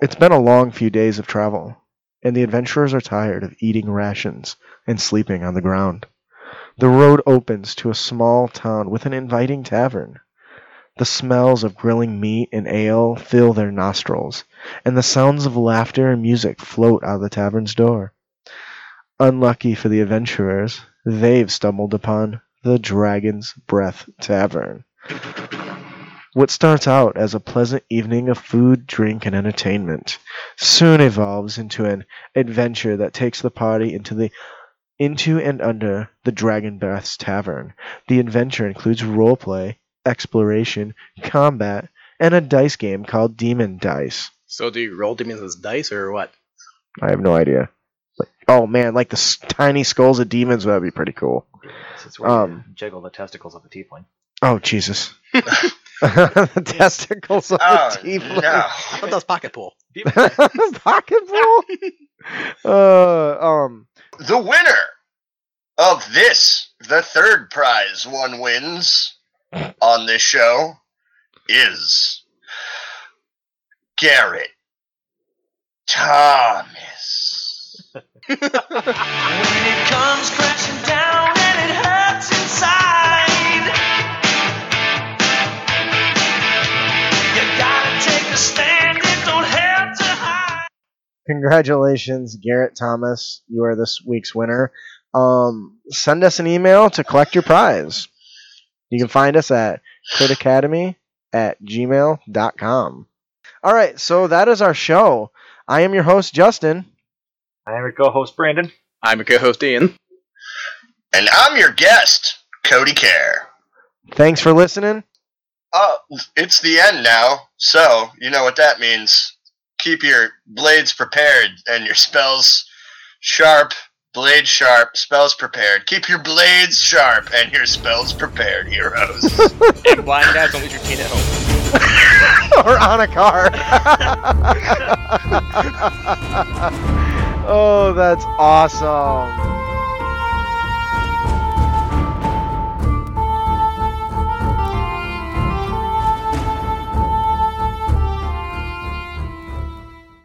It's been a long few days of travel, and the adventurers are tired of eating rations and sleeping on the ground. The road opens to a small town with an inviting tavern. The smells of grilling meat and ale fill their nostrils, and the sounds of laughter and music float out of the tavern's door. Unlucky for the adventurers, they've stumbled upon the Dragon's Breath Tavern. What starts out as a pleasant evening of food, drink, and entertainment soon evolves into an adventure that takes the party into the into and under the Dragon Breath's Tavern. The adventure includes roleplay, exploration, combat, and a dice game called Demon Dice. So do you roll demons as dice, or what? I have no idea. Like, oh, man, like the s- tiny skulls of demons, that would be pretty cool. It's where um, you jiggle the testicles of a tiefling. Oh, Jesus. The testicles of oh, the team. No. What does pocket pool? Pocket pool? uh, um. The winner of this, the third prize one wins on this show, is Garrett Thomas. When it comes crashing down and it hurts inside. Stand and don't have to hide. Congratulations, Garrett Thomas. You are this week's winner. Um, send us an email to collect your prize. You can find us at crit academy at gmail dot com. All right, so that is our show. I am your host, Justin. I am your co-host, Brandon. I'm your co-host, Ian. And I'm your guest, Cody Care. Thanks for listening. Uh, it's the end now, so you know what that means. Keep your blades prepared and your spells sharp. Blade sharp, spells prepared. Keep your blades sharp and your spells prepared, heroes. And blind guys, don't leave your kid at home. Or on a car. Oh, that's awesome.